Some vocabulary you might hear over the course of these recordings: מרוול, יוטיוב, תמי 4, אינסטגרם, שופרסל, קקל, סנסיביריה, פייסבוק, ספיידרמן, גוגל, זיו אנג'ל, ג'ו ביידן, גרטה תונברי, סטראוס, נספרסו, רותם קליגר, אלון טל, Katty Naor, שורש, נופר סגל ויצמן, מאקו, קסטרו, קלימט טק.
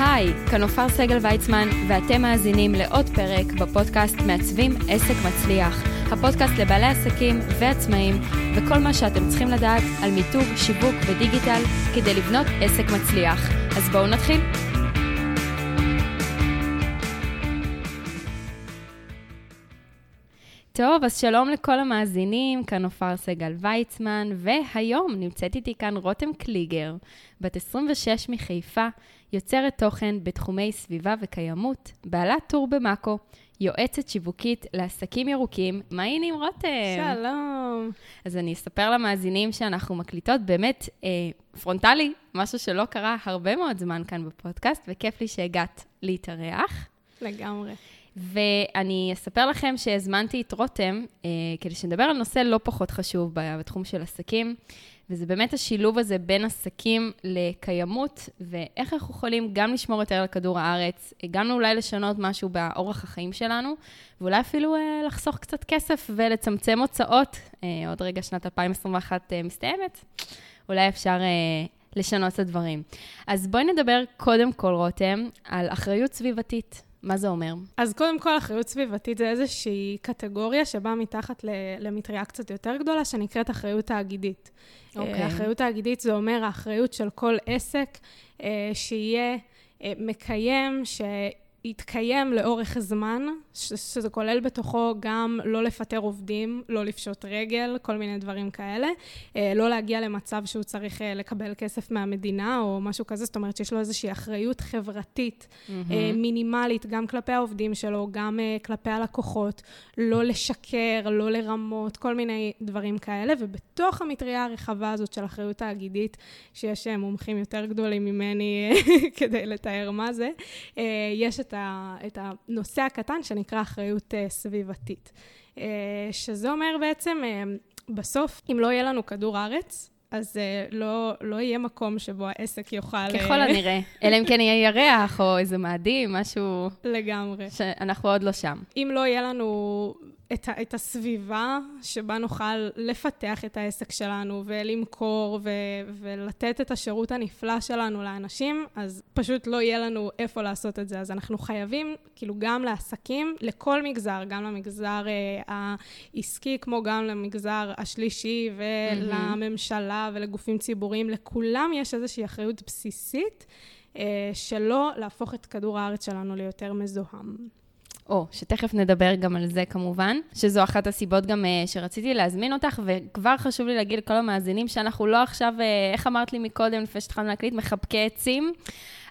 היי, כאן נופר סגל ויצמן, ואתם מאזינים לעוד פרק בפודקאסט מעצבים עסק מצליח. הפודקאסט לבעלי עסקים ועצמאים, וכל מה שאתם צריכים לדעת על מיתוג, שיווק ודיגיטל כדי לבנות עסק מצליח. אז בואו נתחיל. טוב, אז שלום לכל המאזינים, כאן נופר סגל ויצמן, והיום נמצאת איתי כאן רותם קליגר, בת 26 מחיפה, יוצרת תוכן בתחומי סביבה וקיימות, בעלת טור במאקו, יועצת שיווקית לעסקים ירוקים. מה העניינים, רותם? שלום. אז אני אספר למאזינים שאנחנו מקליטות באמת פרונטלי, משהו שלא קרה הרבה מאוד זמן כאן בפודקאסט, וכיף לי שהגעת להתארח. לגמרי. ואני אספר לכם שהזמנתי את רותם, כדי שנדבר על נושא לא פחות חשוב בתחום של עסקים, וזה באמת השילוב הזה בין עסקים לקיימות, ואיך אנחנו יכולים גם לשמור יותר על כדור הארץ, גם אולי לשנות משהו באורח החיים שלנו, ואולי אפילו לחסוך קצת כסף ולצמצם הוצאות, עוד רגע שנת 2021 מסתיימת, אולי אפשר לשנות את הדברים. אז בואי נדבר קודם כל, רותם, על אחריות סביבתית. מה זה אומר? אז קודם כל, אחריות סביבתית זה איזושהי קטגוריה שבאה מתחת למטריה קצת יותר גדולה, שנקראת אחריות תאגידית. אחריות תאגידית זה אומר האחריות של כל עסק שיהיה מקיים, שיתקיים לאורך זמן, שזה כולל בתוכו גם לא לפטר עובדים, לא לפשוט רגל, כל מיני דברים כאלה, לא להגיע למצב שהוא צריך לקבל כסף מהמדינה או משהו כזה, זאת אומרת שיש לו איזושהי אחריות חברתית מינימלית, גם כלפי העובדים שלו, גם כלפי הלקוחות, לא לשקר, לא לרמות, כל מיני דברים כאלה, ובתוך המטריה הרחבה הזאת של אחריות תאגידית, שיש מומחים יותר גדולים ממני כדי לתאר מה זה, יש את הנושא הקטן שנקרא אחריות סביבתית. שזה אומר בעצם, בסוף, אם לא יהיה לנו כדור הארץ, אז לא יהיה מקום שבו העסק יוכל... ככל הנראה. אלא אם כן יהיה ירח או איזה מאדים, משהו... לגמרי. שאנחנו עוד לא שם. אם לא יהיה לנו את הסביבה שבה נוכל לפתח את העסק שלנו ולמכור ולתת את השירות הנפלא שלנו לאנשים, אז פשוט לא יהיה לנו איפה לעשות את זה. אז אנחנו חייבים, כאילו גם לעסקים, לכל מגזר, גם למגזר העסקי, כמו גם למגזר השלישי ולממשלה ולגופים ציבוריים, לכולם יש איזושהי אחריות בסיסית שלא להפוך את כדור הארץ שלנו ליותר מזוהם. או, שתכף נדבר גם על זה כמובן, שזו אחת הסיבות גם שרציתי להזמין אותך, וכבר חשוב לי להגיד לכל המאזינים שאנחנו לא עכשיו, איך אמרת לי מקודם, לפני שתחלנו להקליט, מחבקי עצים,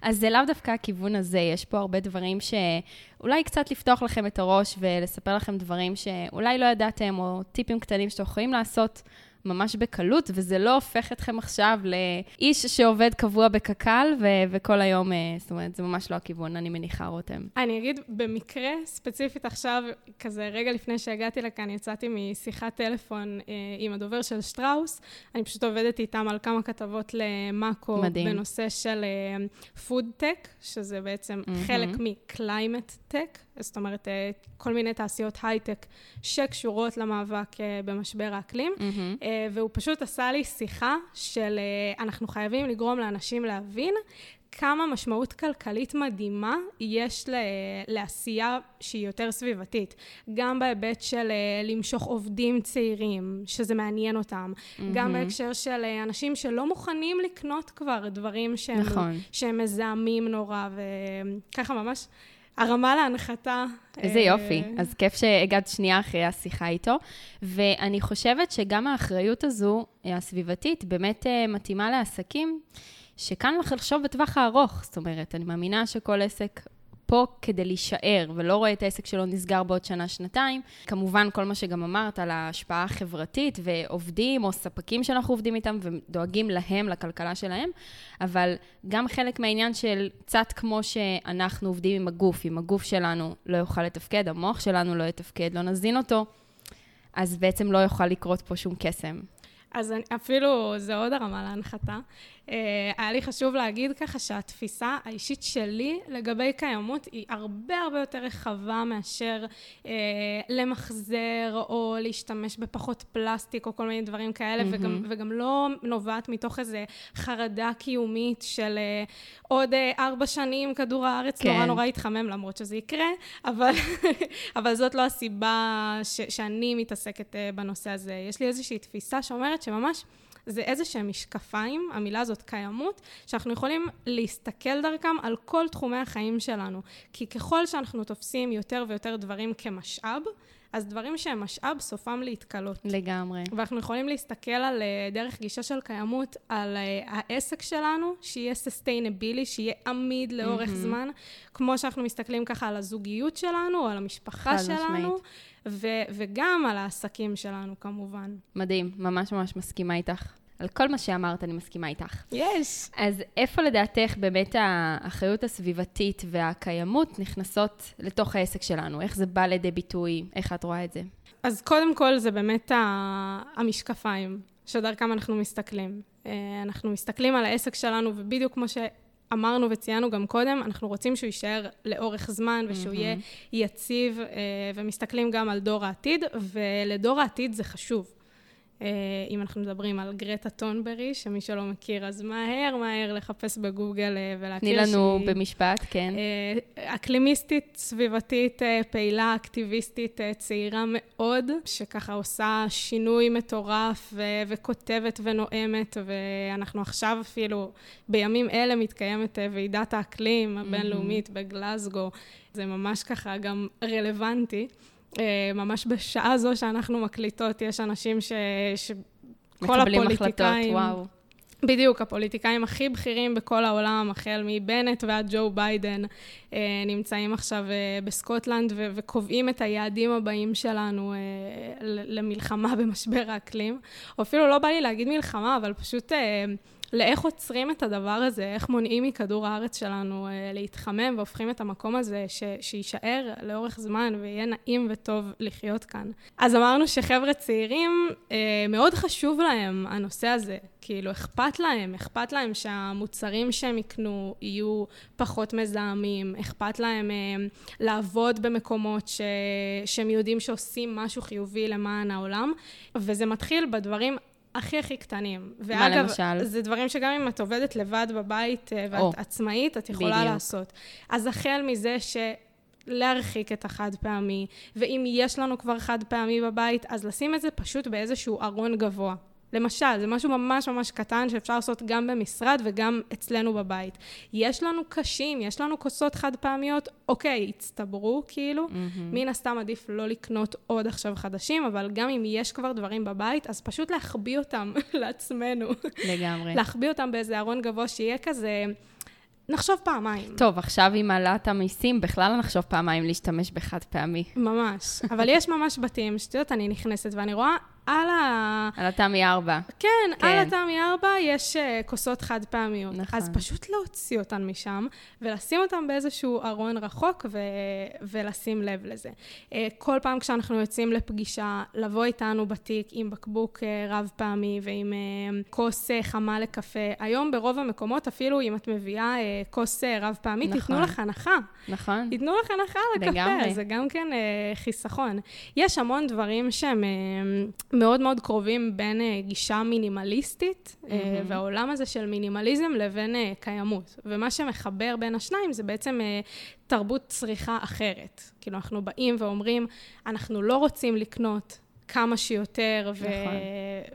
אז זה לאו דווקא הכיוון הזה, יש פה הרבה דברים שאולי קצת לפתוח לכם את הראש, ולספר לכם דברים שאולי לא ידעתם, או טיפים קטנים שאתם יכולים לעשות ממש בקלות, וזה לא הופך אתכם עכשיו לאיש שעובד קבוע בקקל, וכל היום, זאת אומרת, זה ממש לא הכיוון, אני מניחה, רותם. אני אגיד, במקרה ספציפית עכשיו, כזה רגע לפני שהגעתי לכאן, יצאתי משיחת טלפון עם הדובר של שטראוס, אני פשוט עובדת איתם על כמה כתבות למאקו, בנושא של פוד טק, שזה בעצם חלק מקלימט טק, זאת אומרת, כל מיני תעשיות הייטק שקשורות למאבק במשבר האקלים, והוא פשוט עשה לי שיחה של אנחנו חייבים לגרום לאנשים להבין כמה משמעות כלכלית מדהימה יש לעשייה שהיא יותר סביבתית. גם בהיבט של למשוך עובדים צעירים, שזה מעניין אותם. גם בהקשר של אנשים שלא מוכנים לקנות כבר דברים שהם מזהמים נורא, וככה ממש... הרמה להנחתה. איזה יופי. אז כיף שהגעת שנייה אחרי השיחה איתו. ואני חושבת שגם האחריות הזו, הסביבתית, באמת מתאימה לעסקים, שכאן לחשוב בטווח הארוך. זאת אומרת, אני מאמינה שכל עסק פה כדי להישאר, ולא רואה את העסק שלו נסגר בעוד שנה, שנתיים. כמובן, כל מה שגם אמרת על ההשפעה החברתית, ועובדים או ספקים שאנחנו עובדים איתם, ודואגים להם, לכלכלה שלהם, אבל גם חלק מהעניין של קצת כמו שאנחנו עובדים עם הגוף, שלנו לא יוכל לתפקד, המוח שלנו לא יתפקד, לא נזין אותו, אז בעצם לא יוכל לקרות פה שום קסם. אז אפילו זה עוד הרמה להנחתה. היה לי חשוב להגיד ככה שהתפיסה האישית שלי לגבי קיימות היא הרבה יותר רחבה מאשר למחזר או להשתמש בפחות פלסטיק או כל מיני דברים כאלה, וגם לא נובעת מתוך איזה חרדה קיומית של עוד 4 שנים כדור הארץ נורא התחמם, למרות שזה יקרה, אבל זאת לא הסיבה שאני מתעסקת בנושא הזה. יש לי איזושהי תפיסה שאומרת שממש זה איזה שהם משקפיים, המילה הזאת קיימות, שאנחנו יכולים להסתכל דרכם על כל תחומי החיים שלנו. כי ככל שאנחנו תופסים יותר ויותר דברים כמשאב, אז דברים שהם משאב סופם להתקלות. לגמרי. ואנחנו יכולים להסתכל על דרך גישה של קיימות, על העסק שלנו, שיהיה sustainability, שיהיה עמיד לאורך זמן, כמו שאנחנו מסתכלים ככה על הזוגיות שלנו, על המשפחה שלנו, וגם על העסקים שלנו כמובן. מדהים, ממש ממש מסכימה איתך. על כל מה שאמרת אני מסכימה איתך. יש. אז איפה לדעתך באמת האחריות הסביבתית והקיימות נכנסות לתוך העסק שלנו? איך זה בא לידי ביטוי? איך את רואה את זה? אז קודם כל זה באמת המשקפיים שדרכם אנחנו מסתכלים. אנחנו מסתכלים על העסק שלנו ובדיוק כמו ש... אמרנו וציינו גם קודם, אנחנו רוצים שהוא יישאר לאורך זמן ושהוא יהיה יציב, ומסתכלים גם על דור העתיד, ולדור העתיד זה חשוב. אם אנחנו מדברים על גרטה תונברי, שמי שלא מכיר, אז מהר לחפש בגוגל ולהכיר שהיא... תני לנו במשפט, כן. אקלימיסטית, סביבתית, פעילה, אקטיביסטית, צעירה מאוד, שככה עושה שינוי מטורף וכותבת ונואמת, ואנחנו עכשיו אפילו בימים אלה מתקיימת ועידת האקלים הבינלאומית בגלזגו, זה ממש ככה גם רלוונטי. ממש בשעה זו שאנחנו מקליטות, יש אנשים שכל הפוליטיקאים... וואו. בדיוק, הפוליטיקאים הכי בכירים בכל העולם, החל מבנט ועד ג'ו ביידן, נמצאים עכשיו בסקוטלנד וקובעים את היעדים הבאים שלנו למלחמה במשבר האקלים. אפילו לא בא לי להגיד מלחמה, אבל פשוט... לאיך עוצרים את הדבר הזה, איך מונעים מכדור הארץ שלנו להתחמם, והופכים את המקום הזה שישאר לאורך זמן, ויהיה נעים וטוב לחיות כאן. אז אמרנו שחבר'ה צעירים, מאוד חשוב להם הנושא הזה, כאילו אכפת להם שהמוצרים שהם יקנו יהיו פחות מזהמים, אכפת להם לעבוד במקומות שהם יודעים שעושים משהו חיובי למען העולם, וזה מתחיל בדברים הכי קטנים. ואגב, זה דברים שגם אם את עובדת לבד בבית ואת עצמאית, את יכולה לעשות. אז החל מזה להרחיק את החד פעמי, ואם יש לנו כבר חד פעמי בבית, אז לשים את זה פשוט באיזשהו ארון גבוה. למשל, זה משהו ממש ממש קטן שאפשר לעשות גם במשרד וגם אצלנו בבית. יש לנו קשים, יש לנו כוסות חד פעמיות, אוקיי, הצטברו כאילו, מן הסתם עדיף לא לקנות עוד עכשיו חדשים, אבל גם אם יש כבר דברים בבית, אז פשוט להחביא אותם לעצמנו. לגמרי. להחביא אותם באיזה ארון גבוה שיהיה כזה... נחשוב פעמיים. טוב, עכשיו עם העלאת המיסים, בכלל נחשוב פעמיים להשתמש בחד פעמי. ממש. אבל יש ממש בתים, שתדעת, אני נכנסת ואני רואה על התמי 4. כן, על התמי 4 יש כוסות חד פעמיות. נכון. אז פשוט להוציא אותן משם, ולשים אותן באיזשהו ארון רחוק, ולשים לב לזה. כל פעם כשאנחנו יוצאים לפגישה, לבוא איתנו בתיק עם בקבוק רב פעמי, ועם כוס חמה לקפה. היום ברוב המקומות, אפילו אם את מביאה כוס רב פעמי, נכון. תיתנו לך הנחה. נכון. תיתנו לך הנחה לקפה. לגמרי. זה גם כן חיסכון. יש המון דברים שהם... מאוד מאוד קרובים בין גישה מינימליסטית והעולם הזה של מינימליזם לבין קיימות. ומה שמחבר בין השניים זה בעצם תרבות צריכה אחרת. כאילו אנחנו באים ואומרים, אנחנו לא רוצים לקנות כמה שיותר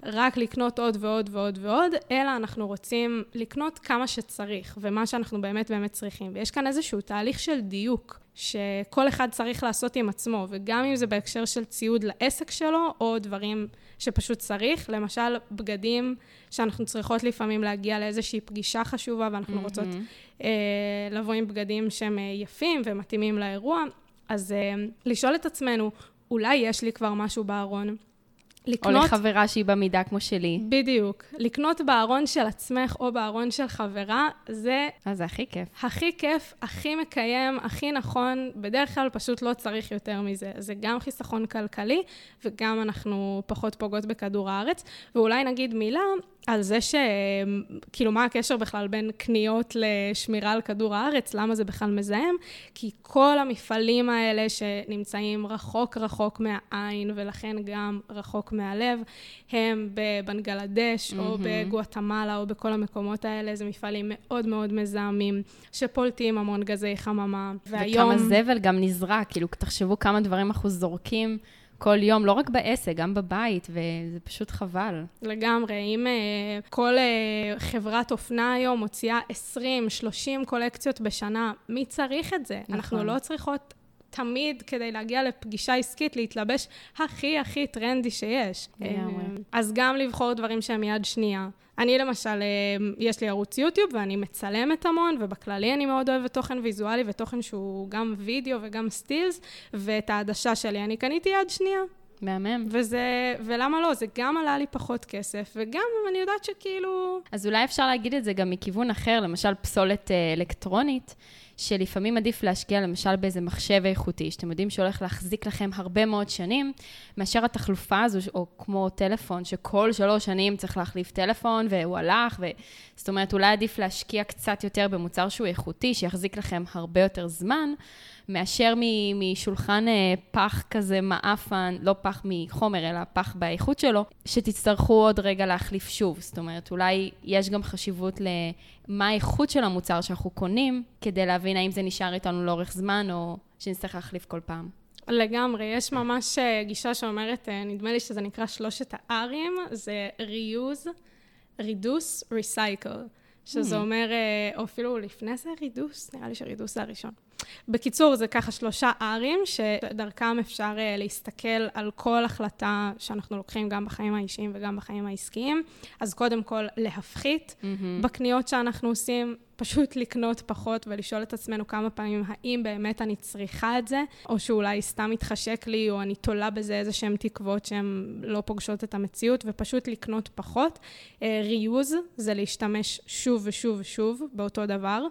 ורק לקנות עוד ועוד ועוד ועוד, אלא אנחנו רוצים לקנות כמה שצריך ומה שאנחנו באמת באמת צריכים. ויש כאן איזשהו תהליך של דיוק. שכל אחד צריך לעשות עם עצמו, וגם אם זה בהקשר של ציוד לעסק שלו, או דברים שפשוט צריך, למשל בגדים שאנחנו צריכות לפעמים להגיע לאיזושהי פגישה חשובה, ואנחנו רוצות לבוא עם בגדים שהם יפים ומתאימים לאירוע, אז לשאול את עצמנו, אולי יש לי כבר משהו בארון? לקנות, או לחברה שהיא במידה כמו שלי. בדיוק. לקנות בארון של עצמך או בארון של חברה, זה... אז זה הכי כיף. הכי כיף, הכי מקיים, הכי נכון. בדרך כלל פשוט לא צריך יותר מזה. זה גם חיסכון כלכלי, וגם אנחנו פחות פוגעות בכדור הארץ. ואולי נגיד מילה על זה שכאילו מה הקשר בכלל בין קניות לשמירה על כדור הארץ, למה זה בכלל מזהם? כי כל המפעלים האלה שנמצאים רחוק מהעין ולכן גם רחוק מהלב, הם בבנגלדש או בגואטמלה או בכל המקומות האלה, זה מפעלים מאוד מאוד מזהמים, שפולטים המון גזי חממה. וכמה זבל גם נזרק, כאילו תחשבו כמה דברים אנחנו זורקים, כל יום, לא רק בעסק, גם בבית, וזה פשוט חבל. לגמרי, אם כל חברת אופנה היום מוציאה 20-30 קולקציות בשנה, מי צריך את זה? נכון. אנחנו לא צריכות תמיד כדי להגיע לפגישה עסקית, להתלבש הכי טרנדי שיש. אז גם לבחור דברים שהם יד שנייה. אני למשל, יש לי ערוץ יוטיוב ואני מצלמת המון, ובכללי אני מאוד אוהבת תוכן ויזואלי ותוכן שהוא גם וידאו וגם סטילס, ואת העדשה שלי אני קניתי יד שנייה. מהמם. וזה, ולמה לא? זה גם עלה לי פחות כסף, וגם אני יודעת שכאילו... אז אולי אפשר להגיד את זה גם מכיוון אחר, למשל פסולת אלקטרונית, שלפעמים עדיף להשקיע למשל באיזה מחשב איכותי, שאתם יודעים שהולך להחזיק לכם הרבה מאוד שנים, מאשר התחלופה הזו, או כמו טלפון, שכל 3 שנים צריך להחליף טלפון, והוא הלך, זאת אומרת, אולי עדיף להשקיע קצת יותר במוצר שהוא איכותי, שיחזיק לכם הרבה יותר זמן, מאשר משולחן פח כזה מעפן, לא פח מחומר, אלא פח באיכות שלו, שתצטרכו עוד רגע להחליף שוב. זאת אומרת, אולי יש גם חשיבות למה האיכות של המוצר שאנחנו קונים, כדי להבין האם זה נשאר איתנו לאורך זמן, או שנצטרך להחליף כל פעם. לגמרי, יש ממש גישה שאומרת, נדמה לי שזה נקרא 3 R's, זה reuse, reduce, recycle. שזה אומר, או אפילו לפני זה רידוס, נראה לי שרידוס זה הראשון. בקיצור, זה ככה 3 R's שדרכם אפשר להסתכל על כל החלטה שאנחנו לוקחים גם בחיים האישיים וגם בחיים העסקיים. אז קודם כל, להפחית בקניות שאנחנו עושים, פשוט לקנות פחות ולשאול את עצמנו כמה פעמים האם באמת אני צריכה את זה, או שאולי סתם מתחשק לי, או אני תולה בזה איזה שהן תקוות שהן לא פוגשות את המציאות, ופשוט לקנות פחות. ריוז זה להשתמש שוב ושוב ושוב באותו דבר,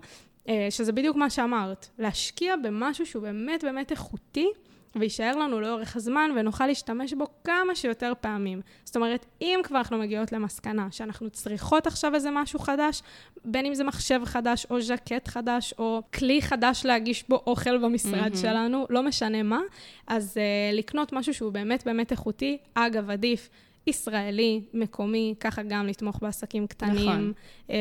שזה בדיוק מה שאמרת, להשקיע במשהו שהוא באמת באמת איכותי, ויישאר לנו לאורך הזמן ונוכל להשתמש בו כמה שיותר פעמים. זאת אומרת, אם כבר אנחנו מגיעות למסקנה שאנחנו צריכות עכשיו איזה משהו חדש, בין אם זה מחשב חדש או ז'קט חדש או כלי חדש להגיש בו אוכל במשרד שלנו, לא משנה מה, אז לקנות משהו שהוא באמת באמת איכותי, אגב עדיף, ישראלי, מקומי, ככה גם לתמוך בעסקים קטנים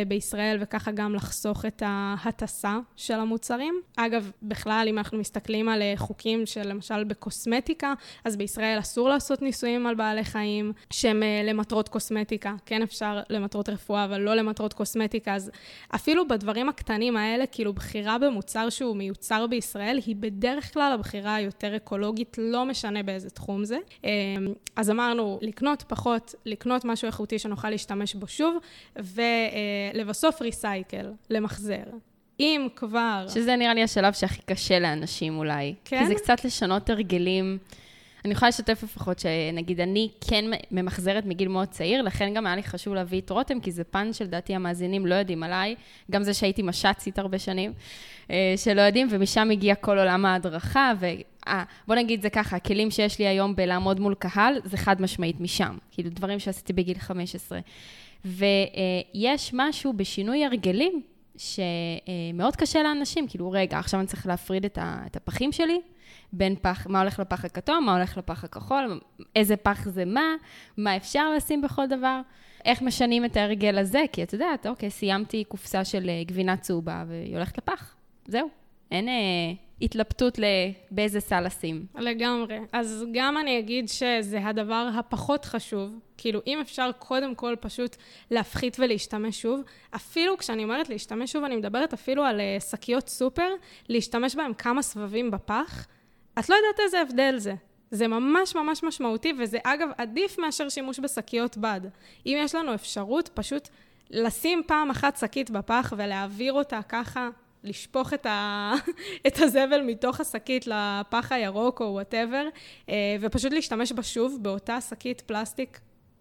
בישראל, וככה גם לחסוך את ההטסה של המוצרים. אגב, בכלל, אם אנחנו מסתכלים על חוקים של, למשל, בקוסמטיקה, אז בישראל אסור לעשות ניסויים על בעלי חיים שהם למטרות קוסמטיקה. כן אפשר למטרות רפואה, אבל לא למטרות קוסמטיקה. אז אפילו בדברים הקטנים האלה, כאילו בחירה במוצר שהוא מיוצר בישראל, היא בדרך כלל הבחירה היותר אקולוגית, לא משנה באיזה תחום זה. אז אמרנו, לקנות פחות, לקנות משהו איכותי שנוכל להשתמש בו שוב, ולבסוף ריסייקל, למחזר. אם כבר... שזה נראה לי השלב שהכי קשה לאנשים אולי. כן? כי זה קצת לשנות הרגלים. אני יכולה לשתף לפחות שנגיד אני כן ממחזרת מגיל מאוד צעיר, לכן גם היה לי חשוב להביא את רותם, כי זה פן שלדעתי המאזינים לא יודעים עליי, גם זה שהייתי משצית הרבה שנים, שלא יודעים, ומשם הגיע כל עולם ההדרכה, בוא נגיד זה ככה, הכלים שיש לי היום בלעמוד מול קהל, זה חד משמעית משם. כאילו דברים שעשיתי בגיל 15. ויש משהו בשינוי הרגלים שמאוד קשה לאנשים. כאילו רגע, עכשיו אני צריך להפריד את הפחים שלי, בין פח, מה הולך לפח הכתום, מה הולך לפח הכחול, איזה פח זה מה אפשר לשים בכל דבר. איך משנים את ההרגל הזה? כי את יודעת, אוקיי, סיימתי קופסה של גבינה צהובה והיא הולכת לפח. זהו. אין... התלבטות באיזה סל לשים. לגמרי. אז גם אני אגיד שזה הדבר הפחות חשוב, כאילו אם אפשר קודם כל פשוט להפחית ולהשתמש שוב, אפילו כשאני אומרת להשתמש שוב, אני מדברת אפילו על שקיות סופר, להשתמש בהם כמה סבבים בפח, את לא יודעת איזה הבדל זה. זה ממש ממש משמעותי, וזה אגב עדיף מאשר שימוש בשקיות בד. אם יש לנו אפשרות פשוט לשים פעם אחת שקית בפח ולהעביר אותה ככה, לשפוך את הזבל מתוך השקית לפח הירוק או whatever, ופשוט להשתמש בה שוב באותה שקית פלסטיק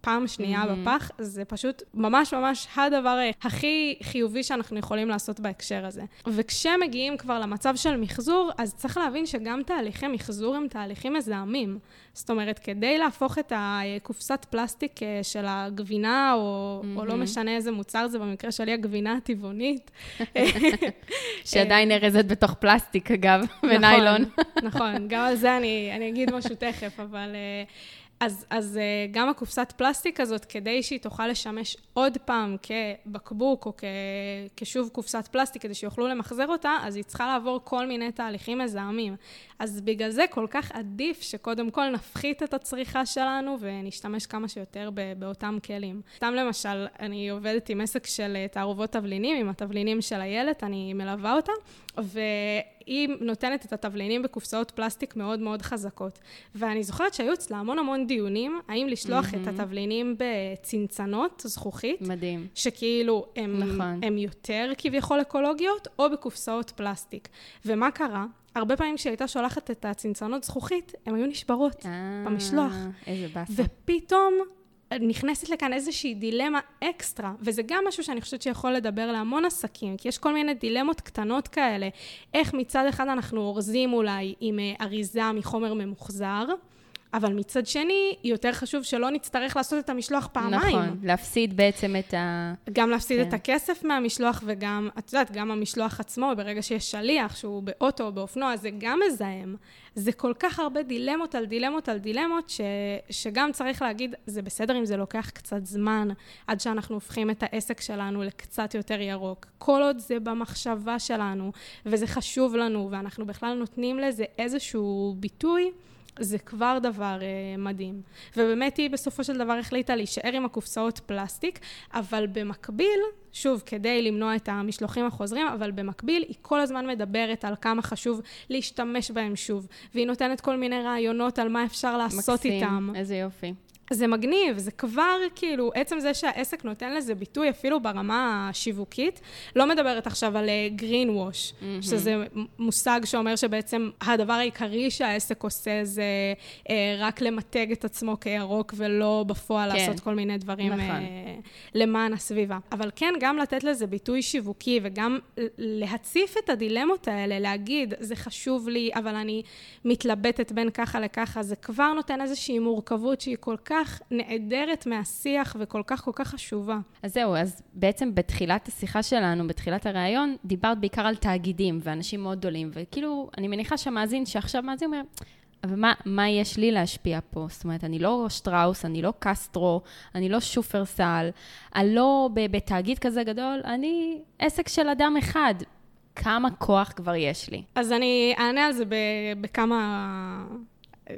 פעם שנייה בפח, זה פשוט ממש ממש הדבר הכי חיובי שאנחנו יכולים לעשות בהקשר הזה. וכשמגיעים כבר למצב של מחזור, אז צריך להבין שגם תהליכי מחזור הם תהליכים מזהמים. זאת אומרת, כדי להפוך את הקופסת פלסטיק של הגבינה, או לא משנה איזה מוצר, זה במקרה שלי הגבינה הטבעונית. שעדיין הרזת בתוך פלסטיק, אגב, וניילון. נכון, גם על זה אני אגיד משהו תכף, אבל... אז גם הקופסת פלסטיק הזאת, כדי שהיא תוכל לשמש עוד פעם כבקבוק או כשוב קופסת פלסטיק, כדי שיוכלו למחזר אותה, אז היא צריכה לעבור כל מיני תהליכים מזהמים. אז בגלל זה כל כך עדיף שקודם כל נפחית את הצריכה שלנו ונשתמש כמה שיותר באותם כלים. סתם למשל, אני עובדת עם עסק של תערובות תבלינים, עם התבלינים של הילד, אני מלווה אותה, והיא נותנת את התבלינים בקופסאות פלסטיק מאוד מאוד חזקות. ואני זוכרת שהיו אצלה המון המון דיונים, האם לשלוח את התבלינים בצנצנות זכוכית, מדהים. שכאילו הם יותר כביכול אקולוגיות, או בקופסאות פלסטיק. ומה קרה? הרבה פעמים כשהייתה שולחת את הצנצנות זכוכית, הן היו נשברות במשלוח. איזה בסה. ופתאום... נכנסת לכאן איזושהי דילמה אקסטרה, וזה גם משהו שאני חושבת שיכול לדבר להמון עסקים, כי יש כל מיני דילמות קטנות כאלה, איך מצד אחד אנחנו אורזים אולי עם אריזה מחומר ממוחזר, אבל מצד שני, יותר חשוב שלא נצטרך לעשות את המשלוח פעמיים. נכון, להפסיד בעצם את ה... גם להפסיד את הכסף מהמשלוח, וגם, את יודעת, גם המשלוח עצמו, ברגע שיש שליח שהוא באוטו או באופנוע, זה גם מזהם. זה כל כך הרבה דילמות על דילמות על דילמות, שגם צריך להגיד, זה בסדר אם זה לוקח קצת זמן, עד שאנחנו הופכים את העסק שלנו לקצת יותר ירוק. כל עוד זה במחשבה שלנו, וזה חשוב לנו, ואנחנו בכלל נותנים לזה איזשהו ביטוי, זה כבר דבר מדהים. ובאמת היא בסופו של דבר החליטה להישאר עם הקופסאות פלסטיק, אבל במקביל, שוב, כדי למנוע את המשלוחים החוזרים, אבל במקביל היא כל הזמן מדברת על כמה חשוב להשתמש בהם שוב, והיא נותנת כל מיני רעיונות על מה אפשר לעשות מקסים, איתם. איזה יופי. זה מגניב, זה כבר כאילו, עצם זה שהעסק נותן לזה ביטוי אפילו ברמה השיווקית, לא מדברת עכשיו על green wash, שזה מושג שאומר שבעצם הדבר העיקרי שהעסק עושה זה רק למתג את עצמו כירוק ולא בפועל לעשות כל מיני דברים למען הסביבה. אבל כן, גם לתת לזה ביטוי שיווקי וגם להציף את הדילמות האלה, להגיד, זה חשוב לי, אבל אני מתלבטת בין ככה לככה, זה כבר נותן איזושהי מורכבות שהיא כל כך נעדרת מהשיח וכל כך כל כך חשובה. אז זהו, אז בעצם בתחילת השיחה שלנו, בתחילת הרעיון, דיברת בעיקר על תאגידים ואנשים מאוד גדולים, וכאילו אני מניחה שהמאזין שעכשיו מאזין אומר, אבל מה יש לי להשפיע פה? זאת אומרת, אני לא שטראוס, אני לא קסטרו, אני לא שופרסל, אני לא בתאגיד כזה גדול, אני עסק של אדם אחד. כמה כוח כבר יש לי? אז אני אענה על זה בכמה...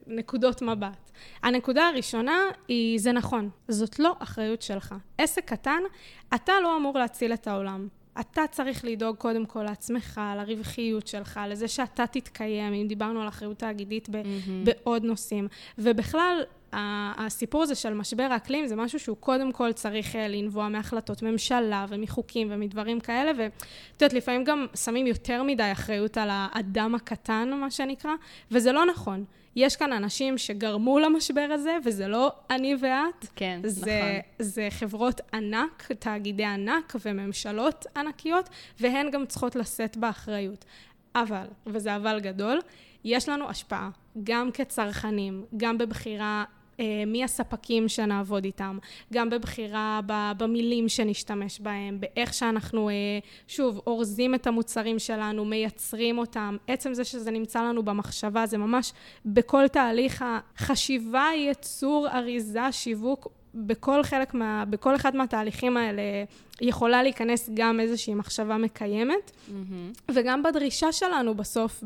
נקודות מבט. הנקודה הראשונה היא, זה נכון, זאת לא אחריות שלך. עסק קטן, אתה לא אמור להציל את העולם. אתה צריך לדאוג קודם כל לעצמך, לרווחיות שלך, לזה שאתה תתקיים, אם דיברנו על אחריות תאגידית בעוד נושאים. ובכלל, הסיפור הזה של משבר האקלים, זה משהו שהוא קודם כל צריך לנבוע מהחלטות ממשלה ומחוקים ומדברים כאלה, ותראית, לפעמים גם שמים יותר מדי אחריות על האדם הקטן, מה שנקרא, וזה לא נכון. יש כאן אנשים שגרמו למשבר הזה, וזה לא אני ואת. כן, נכון. זה חברות ענק, תאגידי ענק וממשלות ענקיות, והן גם צריכות לשאת באחריות. אבל, וזה אבל גדול, יש לנו השפעה, גם כצרכנים, גם בבחירה מי הספקים שנעבוד איתם, גם בבחירה במילים שנשתמש בהם, באיך שאנחנו, שוב, אורזים את המוצרים שלנו, מייצרים אותם. עצם זה שזה נמצא לנו במחשבה, זה ממש בכל תהליך החשיבה, ייצור, אריזה, שיווק, בכל אחד מהתהליכים האלה יכולה להיכנס גם איזושהי מחשבה מקיימת, וגם בדרישה שלנו בסוף,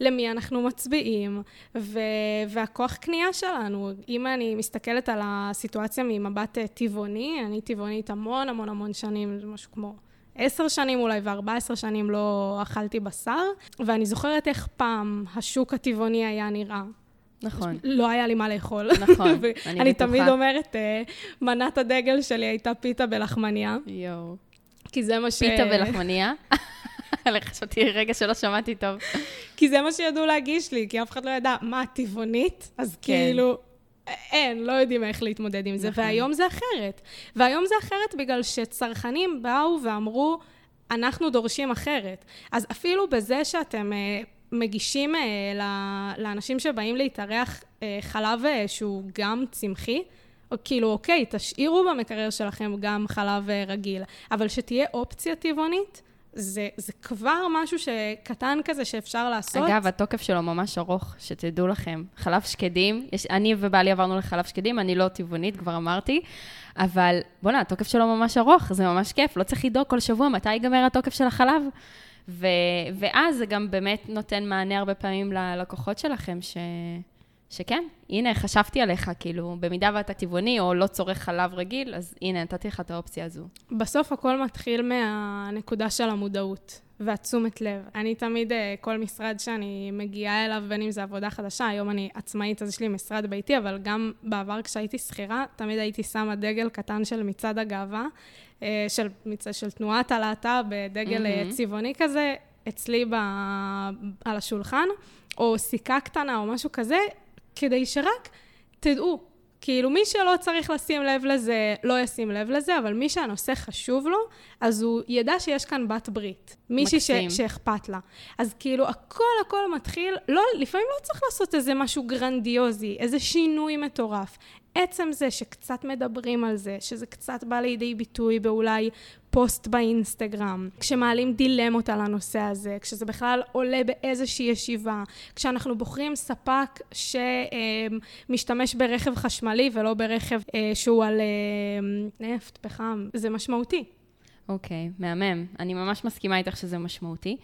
למי אנחנו מצביעים, והכוח קנייה שלנו. אם אני מסתכלת על הסיטואציה ממבט טבעוני, אני טבעונית המון המון המון שנים, משהו כמו 10 שנים אולי ו14 שנים לא אכלתי בשר, ואני זוכרת איך פעם השוק הטבעוני היה נראה. נכון. לא היה לי מה לאכול. נכון, אני בטוחה. אני תמיד אומרת, מנת הדגל שלי הייתה פיטה בלחמניה. יואו. כי זה מה ש... פיטה בלחמניה? לחשבתי רגע שלא שמעתי טוב. כי זה מה שידעו להגיש לי, כי אף אחד לא ידע, מה, טבעונית? אז כאילו... אין, לא יודעים איך להתמודד עם זה, והיום זה אחרת. והיום זה אחרת בגלל שצרכנים באו ואמרו, אנחנו דורשים אחרת. אז אפילו בזה שאתם מגישים לאנשים שבאים להתארח חלב שהוא גם צמחי, כאילו, אוקיי, תשאירו במקרר שלכם גם חלב רגיל, אבל שתהיה אופציה טבעונית, זה כבר משהו שקטן כזה שאפשר לעשות. אגב, התוקף שלו ממש ארוך, שתדעו לכם. חלב שקדים, אני ובעלי עברנו לחלב שקדים, אני לא טבעונית, כבר אמרתי, אבל בוא'נה, התוקף שלו ממש ארוך, זה ממש כיף, לא צריך לדאוג כל שבוע מתי ייגמר התוקף של החלב. ואז זה גם באמת נותן מענה הרבה פעמים ללקוחות שלכם, שכן, הנה, חשבתי עליך, כאילו, במידה ואתה טבעוני או לא צורך חלב רגיל, אז הנה, נתתי לך את האופציה הזו. בסוף הכל מתחיל מהנקודה של המודעות והתשומת לב. אני תמיד, כל משרד שאני מגיעה אליו, בין אם זה עבודה חדשה, היום אני עצמאית, אז יש לי משרד ביתי, אבל גם בעבר כשהייתי שכירה, תמיד הייתי שמה דגל קטן של מצעד הגאווה, של תנועת הלהט"ב, בדגל צבעוני כזה, אצלי על השולחן, או סיכה קטנה או משהו כזה, כדי שרק תדעו, כאילו מי שלא צריך לשים לב לזה, לא ישים לב לזה, אבל מי שהנושא חשוב לו, אז הוא ידע שיש כאן בת ברית, מישהי שאכפת לה. אז כאילו הכל מתחיל, לפעמים לא צריך לעשות איזה משהו גרנדיוזי, איזה שינוי מטורף. עצם זה שקצת מדברים על זה, שזה קצת בא לידי ביטוי באולי פוסט באינסטגרם, כשמעלים דילמות על הנושא הזה, כשזה בכלל עולה באיזושהי ישיבה, כשאנחנו בוחרים ספק שמשתמש ברכב חשמלי ולא ברכב שהוא על נפט, פחם, זה משמעותי. אוקיי, מהמם. אני ממש מסכימה איתך שזה משמעותי.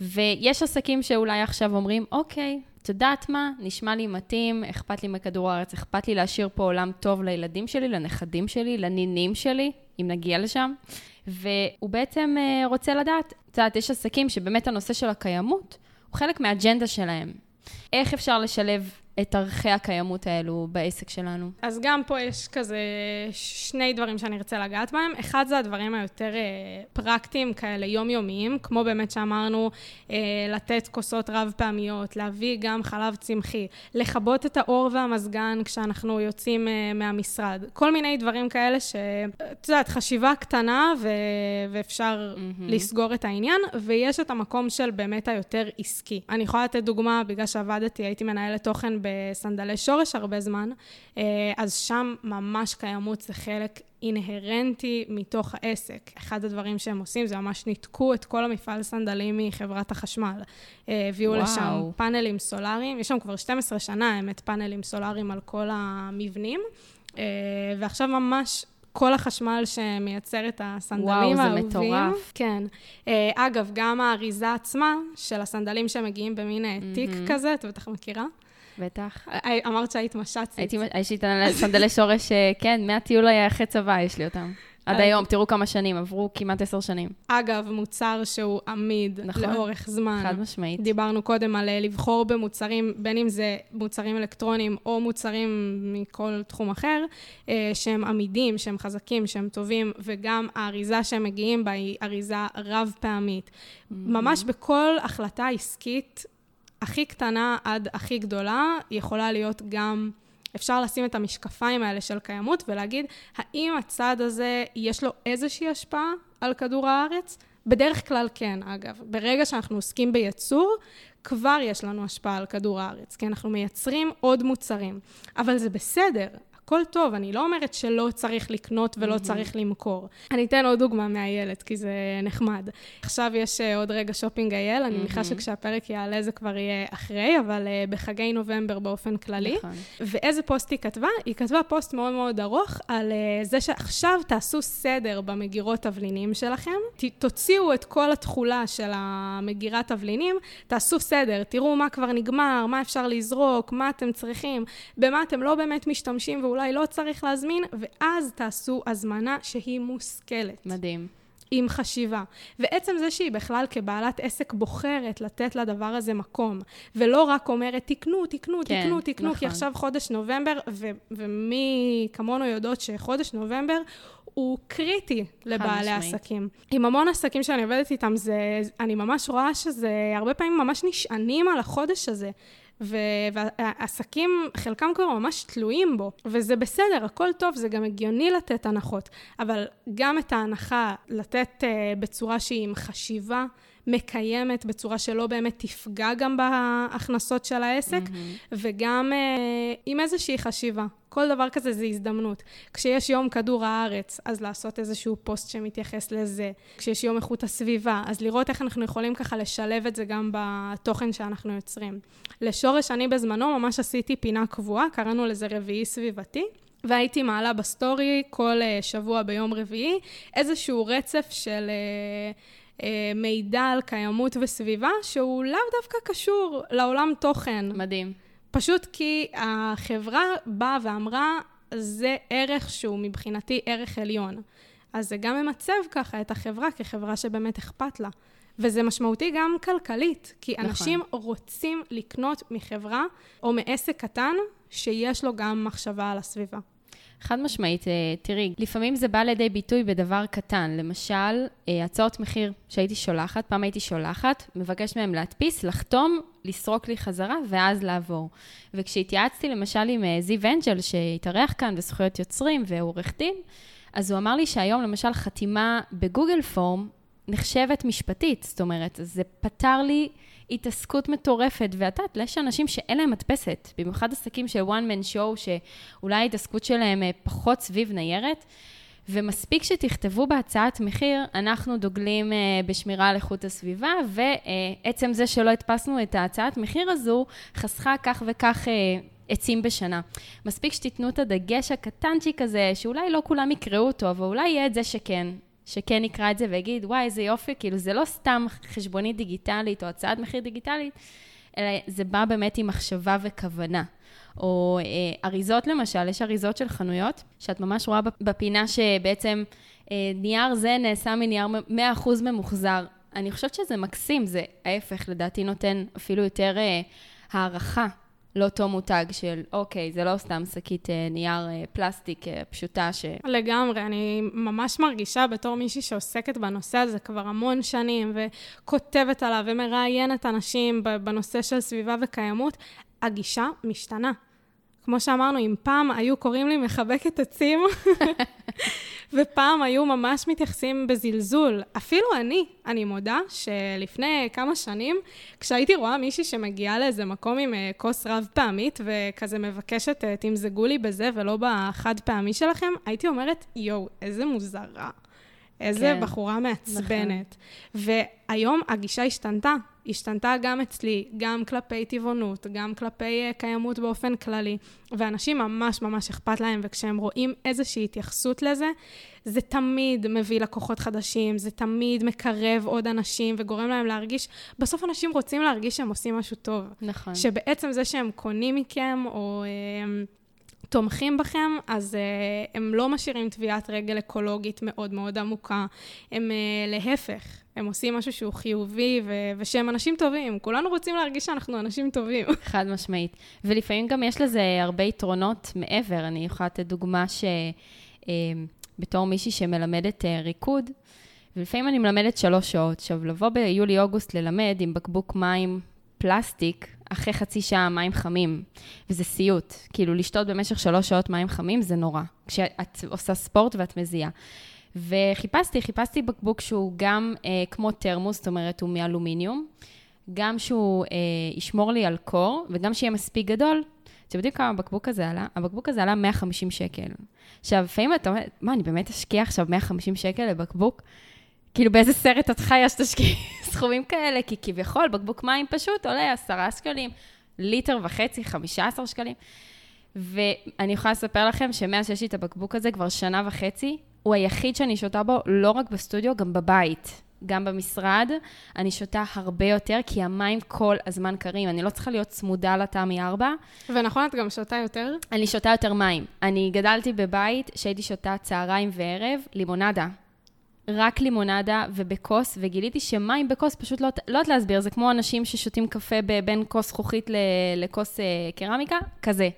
ויש עסקים שאולי עכשיו אומרים, אוקיי, תדעת מה, נשמע לי מתאים, אכפת לי מכדור הארץ, אכפת לי להשאיר פה עולם טוב לילדים שלי, לנכדים שלי, לנינים שלי, אם נגיע לשם. והוא בעצם רוצה לדעת, יש עסקים שבאמת הנושא של הקיימות הוא חלק מהאג'נדה שלהם. איך אפשר לשלב את ערכי הקיימות האלו בעסק שלנו? אז גם פה יש כזה שני דברים שאני ארצה לגעת בהם. אחד זה הדברים היותר פרקטיים כאלה יומיומיים, כמו באמת שאמרנו, לתת כוסות רב פעמיות, להביא גם חלב צמחי, לכבות את האור והמזגן כשאנחנו יוצאים מהמשרד. כל מיני דברים כאלה שאת יודעת, חשיבה קטנה ואפשר לסגור את העניין, ויש את המקום של באמת היותר עסקי. אני יכולה לתת דוגמה, בגלל שעבדתי, הייתי מנהלת תוכן בסנדלי שורש הרבה זמן, אז שם ממש קיימות זה חלק אינהרנטי מתוך העסק. אחד הדברים שהם עושים זה ממש ניתקו את כל המפעל סנדלים מחברת החשמל. הביאו לשם פאנלים סולאריים, יש שם כבר 12 שנה, האמת, פאנלים סולאריים על כל המבנים, ועכשיו ממש כל החשמל שמייצר את הסנדלים האהובים. וואו, זה מטורף. כן. אגב, גם האריזה עצמה של הסנדלים שמגיעים במין תיק כזה, את בטח מכירה? בטח. אמרת שהיית משצית. יש לי סנדלי שורש, כן, מהטיול אחרי צבא יש לי אותם. עד היום, תראו כמה שנים, עברו כמעט 10 שנים. אגב, מוצר שהוא עמיד לאורך זמן. חד משמעית. דיברנו קודם על לבחור במוצרים, בין אם זה מוצרים אלקטרוניים או מוצרים מכל תחום אחר, שהם עמידים, שהם חזקים, שהם טובים, וגם האריזה שהם מגיעים בה היא אריזה רב פעמית. ממש בכל החלטה עסקית, הכי קטנה עד הכי גדולה, יכולה להיות גם, אפשר לשים את המשקפיים האלה של קיימות, ולהגיד, האם הצעד הזה יש לו איזושהי השפעה על כדור הארץ? בדרך כלל כן, אגב. ברגע שאנחנו עוסקים בייצור, כבר יש לנו השפעה על כדור הארץ, כי אנחנו מייצרים עוד מוצרים. אבל זה בסדר, הכל טוב, אני לא אומרת שלא צריך לקנות ולא צריך למכור. אני אתן עוד דוגמה מהילד, כי זה נחמד. עכשיו יש עוד רגע שופינג אייל, אני מניחה שכשהפרק יעלה זה כבר יהיה אחרי, אבל בחגי נובמבר באופן כללי. ואיזה פוסט היא כתבה? היא כתבה פוסט מאוד מאוד ארוך על זה שעכשיו תעשו סדר במגירות תבלינים שלכם, תוציאו את כל התחולה של המגירת תבלינים, תעשו סדר, תראו מה כבר נגמר, מה אפשר לזרוק, מה אתם צריכים, במה אתם לא באמת משתמשים אולי לא צריך להזמין, ואז תעשו הזמנה שהיא מושכלת. מדהים. עם חשיבה. ועצם זה שהיא בכלל כבעלת עסק בוחרת לתת לדבר הזה מקום, ולא רק אומרת תקנו, נכון. כי עכשיו חודש נובמבר, ומי כמונו יודעות שחודש נובמבר הוא קריטי לבעלי עסקים. עם המון עסקים שאני עובדת איתם, אני ממש רואה שזה הרבה פעמים ממש נשענים על החודש הזה, והעסקים, חלקם כבר ממש תלויים בו, וזה בסדר, הכל טוב, זה גם הגיוני לתת הנחות, אבל גם את ההנחה לתת בצורה שהיא עם חשיבה, מקיימת בצורה שלא באמת תפגע גם בהכנסות של העסק, וגם עם איזושהי חשיבה. כל דבר כזה זה הזדמנות. כשיש יום כדור הארץ, אז לעשות איזשהו פוסט שמתייחס לזה. כשיש יום איכות הסביבה, אז לראות איך אנחנו יכולים ככה לשלב את זה גם בתוכן שאנחנו יוצרים. לשורש אני בזמנו ממש עשיתי פינה קבועה, קראנו לזה רביעי סביבתי, והייתי מעלה בסטורי כל שבוע ביום רביעי, איזשהו רצף של מידע על קיימות וסביבה, שהוא לאו דווקא קשור לעולם תוכן. מדהים. פשוט כי החברה באה ואמרה, זה ערך שהוא מבחינתי ערך עליון. אז זה גם ממצב ככה את החברה, כחברה שבאמת אכפת לה. וזה משמעותי גם כלכלית, כי אנשים רוצים לקנות מחברה או מעסק קטן, שיש לו גם מחשבה על הסביבה. חד משמעית, תראי, לפעמים זה בא לידי ביטוי בדבר קטן, למשל, הצעות מחיר שהייתי שולחת, פעם הייתי שולחת, מבקש מהם להדפיס, לחתום, לסרוק לי חזרה ואז לעבור. וכשהתייעצתי למשל עם זיו אנג'ל שהתארח כאן בזכויות יוצרים ועורך דין, אז הוא אמר לי שהיום למשל חתימה בגוגל פורם נחשבת משפטית, זאת אומרת, זה פתר לי התעסקות מטורפת, ואתה תלאה שאנשים שאין להם מדפסת, במיוחד עסקים של one man show, שאולי ההתעסקות שלהם פחות סביב ניירת, ומספיק שתכתבו בהצעת מחיר, אנחנו דוגלים בשמירה על איכות הסביבה, ועצם זה שלא הדפסנו את ההצעת מחיר הזו, חסכה כך וכך עצים בשנה. מספיק שתיתנו את הדגש הקטנצ'יק הזה, שאולי לא כולם יקראו אותו, אבל אולי יהיה את זה שכן. שכן יקרא את זה ויגיד, וואי, איזה יופי, כאילו זה לא סתם חשבונית דיגיטלית או הצעת מחיר דיגיטלית, אלא זה בא באמת עם מחשבה וכוונה. או אריזות למשל, יש אריזות של חנויות, שאת ממש רואה בפינה שבעצם נייר זה נעשה מנייר 100% ממוחזר. אני חושבת שזה מקסים, זה ההפך, לדעתי נותן אפילו יותר הערכה. לא אותו מותג של, אוקיי, זה לא סתם שקית נייר פלסטיק פשוטה ש... לגמרי, אני ממש מרגישה בתור מישהי שעוסקת בנושא הזה כבר המון שנים, וכותבת עליו ומראיינת אנשים בנושא של סביבה וקיימות, הגישה משתנה. כמו שאמרנו, אם פעם היו קוראים לי מחבקת עצים, ופעם היו ממש מתייחסים בזלזול. אפילו אני מודה שלפני כמה שנים, כשהייתי רואה מישהי שמגיעה לאיזה מקום עם כוס רב פעמית, וכזה מבקשת, תמזגו לי בזה ולא בחד פעמי שלכם, הייתי אומרת, יואו, איזה מוזרה, איזה בחורה מעצבנת. והיום הגישה השתנתה. השתנתה גם אצלי, גם כלפי טבעונות, גם כלפי קיימות באופן כללי, ואנשים ממש ממש אכפת להם, וכשהם רואים איזושהי התייחסות לזה, זה תמיד מביא לקוחות חדשים, זה תמיד מקרב עוד אנשים, וגורם להם להרגיש, בסוף אנשים רוצים להרגיש שהם עושים משהו טוב. נכון. שבעצם זה שהם קונים מכם, או תומכים בכם, אז הם לא משאירים טביעת רגל אקולוגית מאוד מאוד עמוקה, הם להפך, הם עושים משהו שהוא חיובי ושהם אנשים טובים, כולנו רוצים להרגיש שאנחנו אנשים טובים. חד משמעית, ולפעמים גם יש לזה הרבה יתרונות מעבר, אני יכולה לתת דוגמה שבתור מישהי שמלמדת ריקוד, ולפעמים אני מלמדת 3 שעות, עכשיו לבוא ביולי-אוגוסט ללמד עם בקבוק מים פלסטיק, אחרי חצי שעה מים חמים, וזה סיוט. כאילו, לשתות במשך 3 שעות מים חמים זה נורא, כשאת עושה ספורט ואת מזיעה. וחיפשתי בקבוק שהוא גם כמו תרמוס, זאת אומרת, הוא מאלומיניום, גם שהוא ישמור לי על קור, וגם שיהיה מספיק גדול. אתם יודעים כמה הבקבוק הזה עלה? הבקבוק הזה עלה 150 שקל. עכשיו, פעמים אתה אומר, מה, אני באמת אשקיע עכשיו 150 שקל לבקבוק? כאילו באיזה סרט את חיה שתשקיעי סכומים כאלה, כי כביכול בקבוק מים פשוט עולה 10 שקלים, 1.5 ליטר, 15 שקלים. ואני יכולה לספר לכם שמאז שיש לי את הבקבוק הזה כבר 1.5 שנה, הוא היחיד שאני שותה בו לא רק בסטודיו, גם בבית, גם במשרד. אני שותה הרבה יותר, כי המים כל הזמן קרים. אני לא צריכה להיות צמודה לתא מ-4. ונכון, את גם שותה יותר? אני שותה יותר מים. אני גדלתי בבית שהייתי שותה צהריים וערב, לימונדה. רק לימונדה ובקוס, וגיליתי שמים בקוס פשוט לא להסביר, זה כמו אנשים ששותים קפה בין כוס זכוכית לכוס קרמיקה, כזה.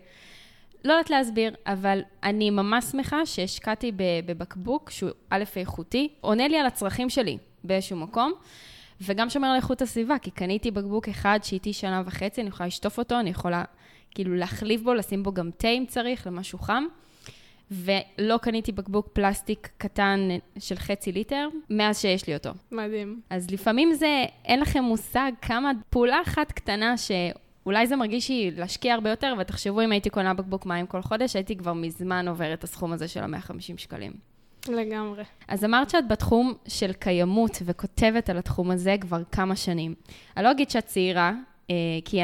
לא להסביר, אבל אני ממש שמחה שהשקעתי בבקבוק, שהוא א' איכותי, עונה לי על הצרכים שלי באיזשהו מקום, וגם שומר על איכות הסביבה, כי קניתי בקבוק אחד שאיתי שנה וחצי, אני יכולה לשטוף אותו, אני יכולה כאילו להחליף בו, לשים בו גם תה אם צריך, למשהו חם. ולא קניתי בקבוק פלסטיק קטן של חצי ליטר, מאז שיש לי אותו. מדהים. אז לפעמים זה, אין לכם מושג כמה פעולה אחת קטנה שאולי זה מרגיש שהיא להשקיע הרבה יותר, ותחשבו אם הייתי קונה בקבוק מים כל חודש, הייתי כבר מזמן עוברת הסכום הזה של ה-150 שקלים. לגמרי. אז אמרת שאת בתחום של קיימות וכותבת על התחום הזה כבר כמה שנים. אני לא אגיד שאת צעירה, כי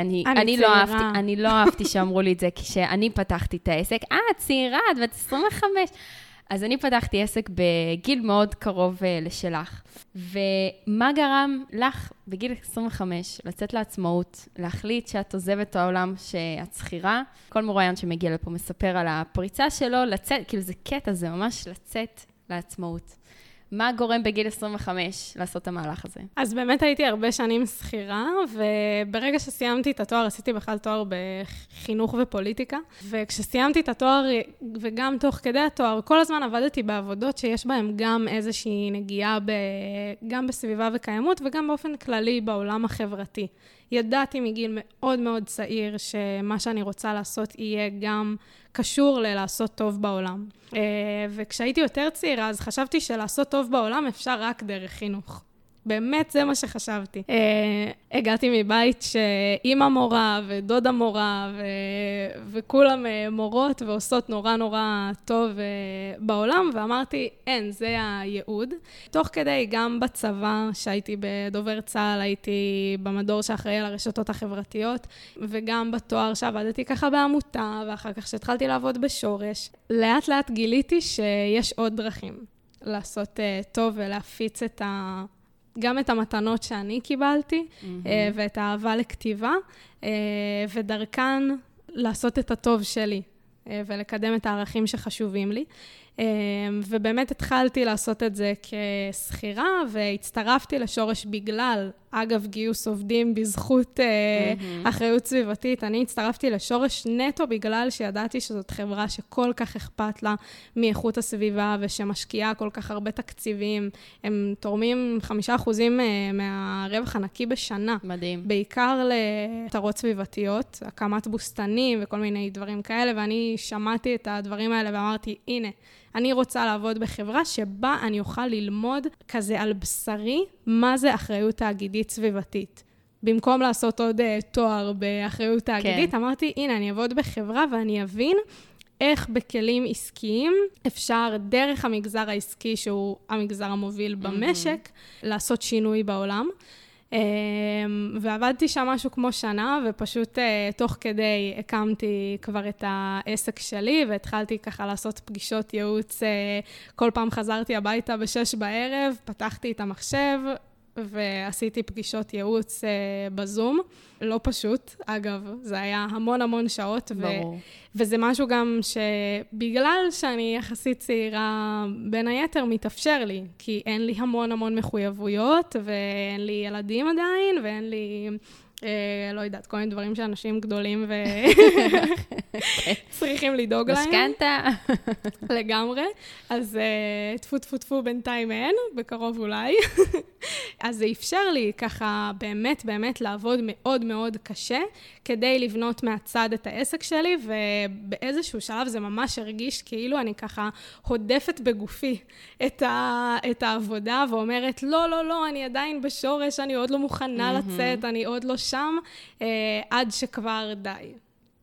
אני לא אהבתי שאמרו לי את זה, כי שאני פתחתי את העסק, צעירה, את בת 25, אז אני פתחתי עסק בגיל מאוד קרוב לשלך, ומה גרם לך בגיל 25 לצאת לעצמאות, להחליט שאת עוזבת את העולם שאת שכירה, כל מוראיין שמגיע לפה מספר על הפריצה שלו, לצאת, כאילו זה קטע, זה ממש לצאת לעצמאות. מה גורם בגיל 25 לעשות את המהלך הזה? אז באמת הייתי הרבה שנים שכירה, וברגע שסיימתי את התואר, עשיתי בכלל תואר בחינוך ופוליטיקה, וכשסיימתי את התואר, וגם תוך כדי התואר, כל הזמן עבדתי בעבודות שיש בהן גם איזושהי נגיעה, גם בסביבה וקיימות, וגם באופן כללי בעולם החברתי. ידעתי מגיל מאוד מאוד צעיר, שמה שאני רוצה לעשות יהיה גם קשור ללעשות טוב בעולם. וכשהייתי יותר צעירה, אז חשבתי שלעשות טוב בעולם אפשר רק דרך חינוך. באמת זה מה שחשבתי. הגעתי מבית שאימא מורה ודודה מורה וכולם מורות ועושות נורא נורא טוב בעולם, ואמרתי, אין, זה הייעוד. תוך כדי גם בצבא, שהייתי בדובר צהל, הייתי במדור שאחראי על הרשתות החברתיות, וגם בתואר שעבדתי ככה בעמותה, ואחר כך שהתחלתי לעבוד בשורש. לאט לאט גיליתי שיש עוד דרכים לעשות טוב ולהפיץ את ה... גם את המתנות שאני קיבלתי, ואת האהבה לכתיבה, ודרכן לעשות את הטוב שלי, ולקדם את הערכים שחשובים לי. ובאמת התחלתי לעשות את זה כסחירה, והצטרפתי לשורש בגלל, אגב, גיוס עובדים בזכות אחריות סביבתית. אני הצטרפתי לשורש נטו בגלל שידעתי שזאת חברה שכל כך אכפת לה מאיכות הסביבה, ושמשקיעה כל כך הרבה תקציבים. הם תורמים 5% מהרווח הנקי בשנה. מדהים. בעיקר למטרות סביבתיות, הקמת בוסתנים וכל מיני דברים כאלה, ואני שמעתי את הדברים האלה ואמרתי, הנה, אני רוצה לעבוד בחברה שבה אני אוכל ללמוד כזה על בשרי מה זה אחריות תאגידית סביבתית. במקום לעשות עוד תואר באחריות תאגידית, כן. אמרתי, הנה, אני אעבוד בחברה ואני אבין איך בכלים עסקיים אפשר דרך המגזר העסקי, שהוא המגזר המוביל במשק, לעשות שינוי בעולם. ועבדתי שם משהו כמו שנה, ופשוט תוך כדי הקמתי כבר את העסק שלי, והתחלתי ככה לעשות פגישות ייעוץ, כל פעם חזרתי הביתה ב18:00, פתחתי את המחשב, ועשיתי פגישות ייעוץ בזום, לא פשוט, אגב, זה היה המון המון שעות, וזה משהו גם שבגלל שאני יחסית צעירה בין היתר מתאפשר לי, כי אין לי המון המון מחויבויות, ואין לי ילדים עדיין, ואין לי, לא יודעת, כל מיני דברים שאנשים גדולים צריכים לדאוג להם. משכנתה. לגמרי. אז תפו תפו תפו בינתיים אין, בקרוב אולי. אז זה אפשר לי ככה באמת באמת לעבוד מאוד מאוד קשה, כדי לבנות מהצד את העסק שלי, ובאיזשהו שלב זה ממש הרגיש כאילו אני ככה הודפת בגופי את העבודה, ואומרת, לא, לא, לא, אני עדיין בשורש, אני עוד לא מוכנה לצאת, אני עוד לא שם, עד שכבר די.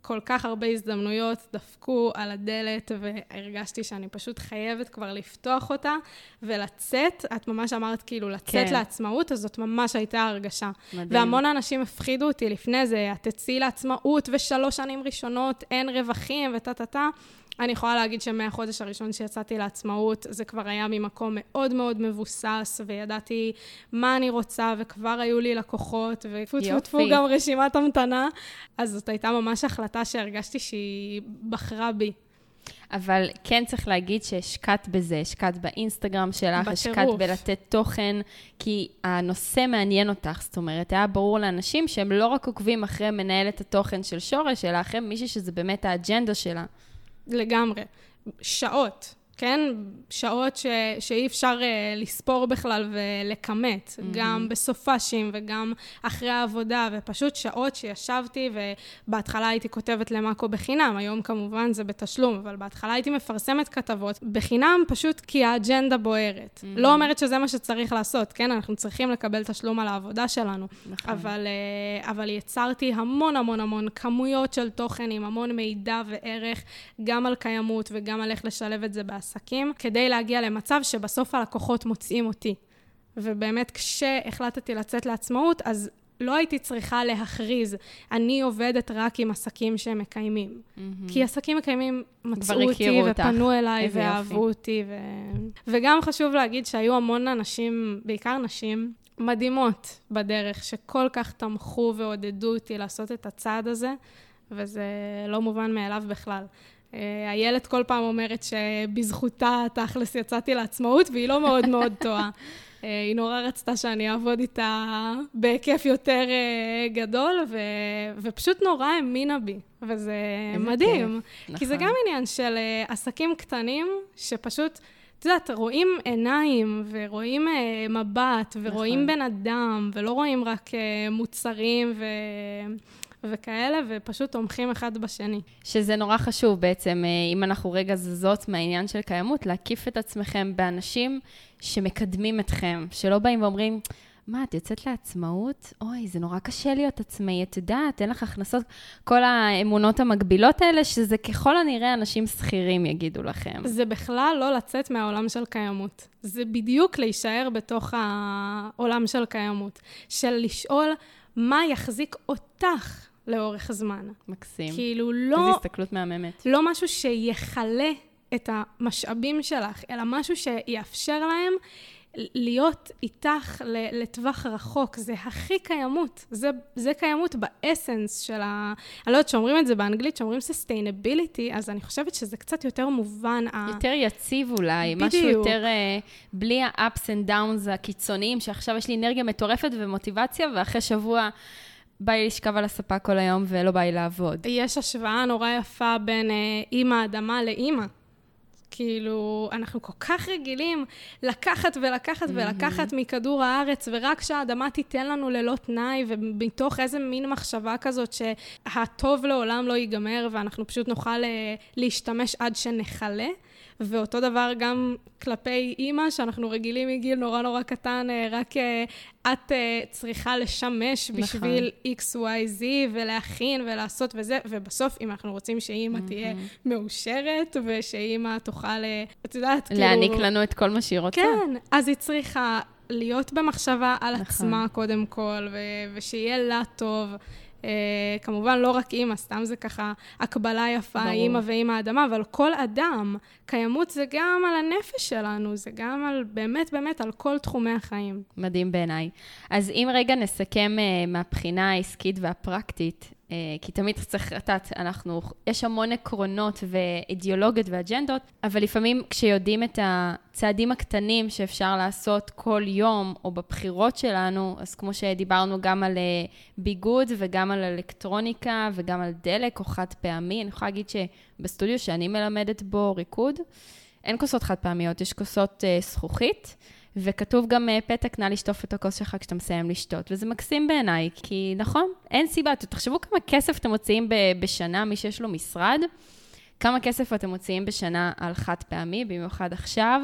כל כך הרבה הזדמנויות דפקו על הדלת, והרגשתי שאני פשוט חייבת כבר לפתוח אותה, ולצאת, את ממש אמרת כאילו, לצאת כן. לעצמאות, אז זאת ממש הייתה הרגשה. מדהים. והמון האנשים הפחידו אותי לפני זה, את תצאי לעצמאות, 3 שנים ראשונות, אין רווחים, וטטטה. אני יכולה להגיד שמהחודש הראשון שיצאתי לעצמאות, זה כבר היה ממקום מאוד מאוד מבוסס, וידעתי מה אני רוצה, וכבר היו לי לקוחות, ופוטפו גם רשימת המתנה, אז זאת הייתה ממש החלטה שהרגשתי שהיא בחרה בי. אבל כן צריך להגיד שהשקעת בזה, השקעת באינסטגרם שלך, השקעת בלתת תוכן, כי הנושא מעניין אותך, זאת אומרת, היה ברור לאנשים שהם לא רק עוקבים אחרי מנהלת התוכן של שורש, אלא אחרי מישהי שזה באמת האג'נדה שלה. לגמרי, שעות, כן, שעות שאי אפשר לספור בכלל ולקמת, גם בסופשים וגם אחרי העבודה, ופשוט שעות שישבתי, ובהתחלה הייתי כותבת למאקו בחינם, היום כמובן זה בתשלום, אבל בהתחלה הייתי מפרסמת כתבות בחינם, פשוט כי האג'נדה בוערת. לא אומרת שזה מה שצריך לעשות, כן, אנחנו צריכים לקבל תשלום על העבודה שלנו, אבל יצרתי המון המון המון כמויות של תוכן עם המון מידע וערך, גם על קיימות וגם על איך לשלב את זה בעסק. כדי להגיע למצב שבסוף הלקוחות מוצאים אותי. ובאמת כשהחלטתי לצאת לעצמאות, אז לא הייתי צריכה להכריז, אני עובדת רק עם עסקים שהם מקיימים. כי עסקים מקיימים מצאו אותי ופנו אליי ואהבו אותי. וגם חשוב להגיד שהיו המון אנשים, בעיקר נשים, מדהימות בדרך, שכל כך תמכו ועודדו אותי לעשות את הצעד הזה, וזה לא מובן מאליו בכלל. הילד כל פעם אומרת שבזכותה תכלס יצאתי לעצמאות, והיא לא מאוד מאוד טועה. היא נורא רצתה שאני אעבוד איתה בהיקף יותר גדול, ופשוט נורא האמינה בי, וזה מדהים. כי זה גם עניין של עסקים קטנים, שפשוט, את יודעת, רואים עיניים, ורואים מבט, ורואים בן אדם, ולא רואים רק מוצרים וכאלה, ופשוט תומכים אחד בשני. שזה נורא חשוב בעצם, אם אנחנו רגע זזות מהעניין של קיימות, להקיף את עצמכם באנשים שמקדמים אתכם, שלא באים ואומרים, מה, את יוצאת לעצמאות? אוי, זה נורא קשה להיות עצמאי, את יודעת, אין לך הכנסות, כל האמונות המקבילות האלה, שזה ככל הנראה אנשים שכירים יגידו לכם. זה בכלל לא לצאת מהעולם של קיימות. זה בדיוק להישאר בתוך העולם של קיימות, של לשאול מה יחזיק אותך לאורך הזמן. מקסים. כאילו לא... איזו הסתכלות מהממת. לא משהו שיחלה את המשאבים שלך, אלא משהו שיאפשר להם להיות איתך לטווח רחוק. זה הכי קיימות. זה קיימות באסנס של ה... אני לא יודעת, שאומרים את זה באנגלית, שאומרים sustainability, אז אני חושבת שזה קצת יותר מובן. יותר יציב אולי. בדיוק. משהו יותר בלי ה-ups and downs הקיצוניים, שעכשיו יש לי אנרגיה מטורפת ומוטיבציה, ואחרי שבוע... בא לי לשכב על הספה כל היום ולא בא לי לעבוד. יש השוואה נורא יפה בין אימא אדמה לאימא. כאילו, אנחנו כל כך רגילים לקחת ולקחת ולקחת מכדור הארץ, ורק שהאדמה תיתן לנו ללא תנאי, ומתוך איזה מין מחשבה כזאת שהטוב לעולם לא ייגמר, ואנחנו פשוט נוכל להשתמש עד שנחלה. ואותו דבר גם כלפי אימא, שאנחנו רגילים מגיל נורא נורא קטן, רק את צריכה לשמש בשביל XYZ ולהכין ולעשות וזה, ובסוף אם אנחנו רוצים שאימא תהיה מאושרת, ושאימא תוכל, את יודעת, להעניק לנו את כל מה שהיא רוצה. כן, אז היא צריכה להיות במחשבה על עצמה קודם כל, ושיהיה לה טוב. כמובן לא רק אימא, סתם זה ככה הקבלה יפה, אימא ואימא האדמה, אבל כל אדם, קיימות זה גם על הנפש שלנו, זה גם על באמת באמת על כל תחומי החיים. מדהים בעיניי. אז אם רגע נסכם מהבחינה העסקית והפרקטית, כי תמיד צריך לתת, יש המון עקרונות ואידיאולוגיות ואג'נדות, אבל לפעמים כשיודעים את הצעדים הקטנים שאפשר לעשות כל יום או בבחירות שלנו, אז כמו שדיברנו גם על ביגוד וגם על אלקטרוניקה וגם על דלק או חד פעמי, אני יכולה להגיד שבסטודיו שאני מלמדת בו ריקוד, אין כוסות חד פעמיות, יש כוסות זכוכית, וכתוב גם פתק, נא לשטוף את הכוס שלך כשאתה מסיים לשתות. וזה מקסים בעיניי, כי נכון, אין סיבה. תחשבו כמה כסף אתם מוציאים בשנה, מי שיש לו משרד, כמה כסף אתם מוציאים בשנה על חד פעמי, במיוחד עכשיו,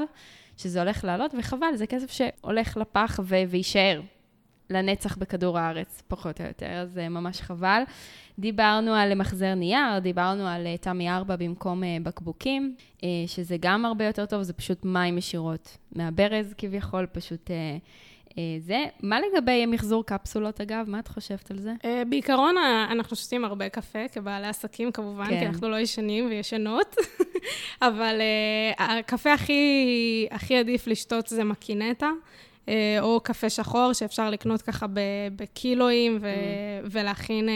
שזה הולך לעלות, וחבל, זה כסף שהולך לפח ויישאר לנצח בכדור הארץ, פחות או יותר, אז ממש חבל. דיברנו על מחזר נייר, דיברנו על תמי 4 במקום בקבוקים, שזה גם הרבה יותר טוב, זה פשוט מים ישירות מהברז כביכול, פשוט זה. מה לגבי מחזור קפסולות אגב? מה את חושבת על זה? בעיקרון אנחנו שותים הרבה קפה, כבעלי עסקים כמובן, כי אנחנו לא ישנים וישנות, אבל הקפה הכי עדיף לשתות זה מקינטה, או קפה שחור שאפשר לקנות ככה בקילויים ולהכין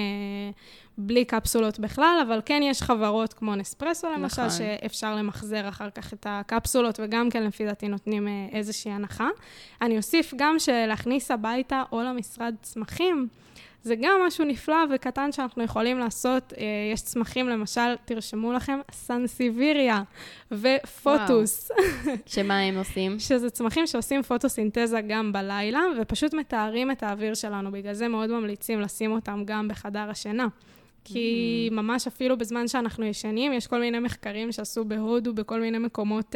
בלי קפסולות בכלל, אבל כן יש חברות כמו נספרסו למשל, שאפשר למחזר אחר כך את הקפסולות, וגם כן לפי דעתי נותנים איזושהי הנחה. אני אוסיף גם שלהכניס הביתה או למשרד צמחים, זה גם משהו נפלא וקטן שאנחנו יכולים לעשות. יש צמחים, למשל, תרשמו לכם, סנסיביריה ופוטוס. שמה הם עושים? שזה צמחים שעושים פוטוסינתזה גם בלילה, ופשוט מתארים את האוויר שלנו. בגלל זה מאוד ממליצים לשים אותם גם בחדר השינה. כי ממש אפילו בזמן שאנחנו ישנים, יש כל מיני מחקרים שעשו בהודו, בכל מיני מקומות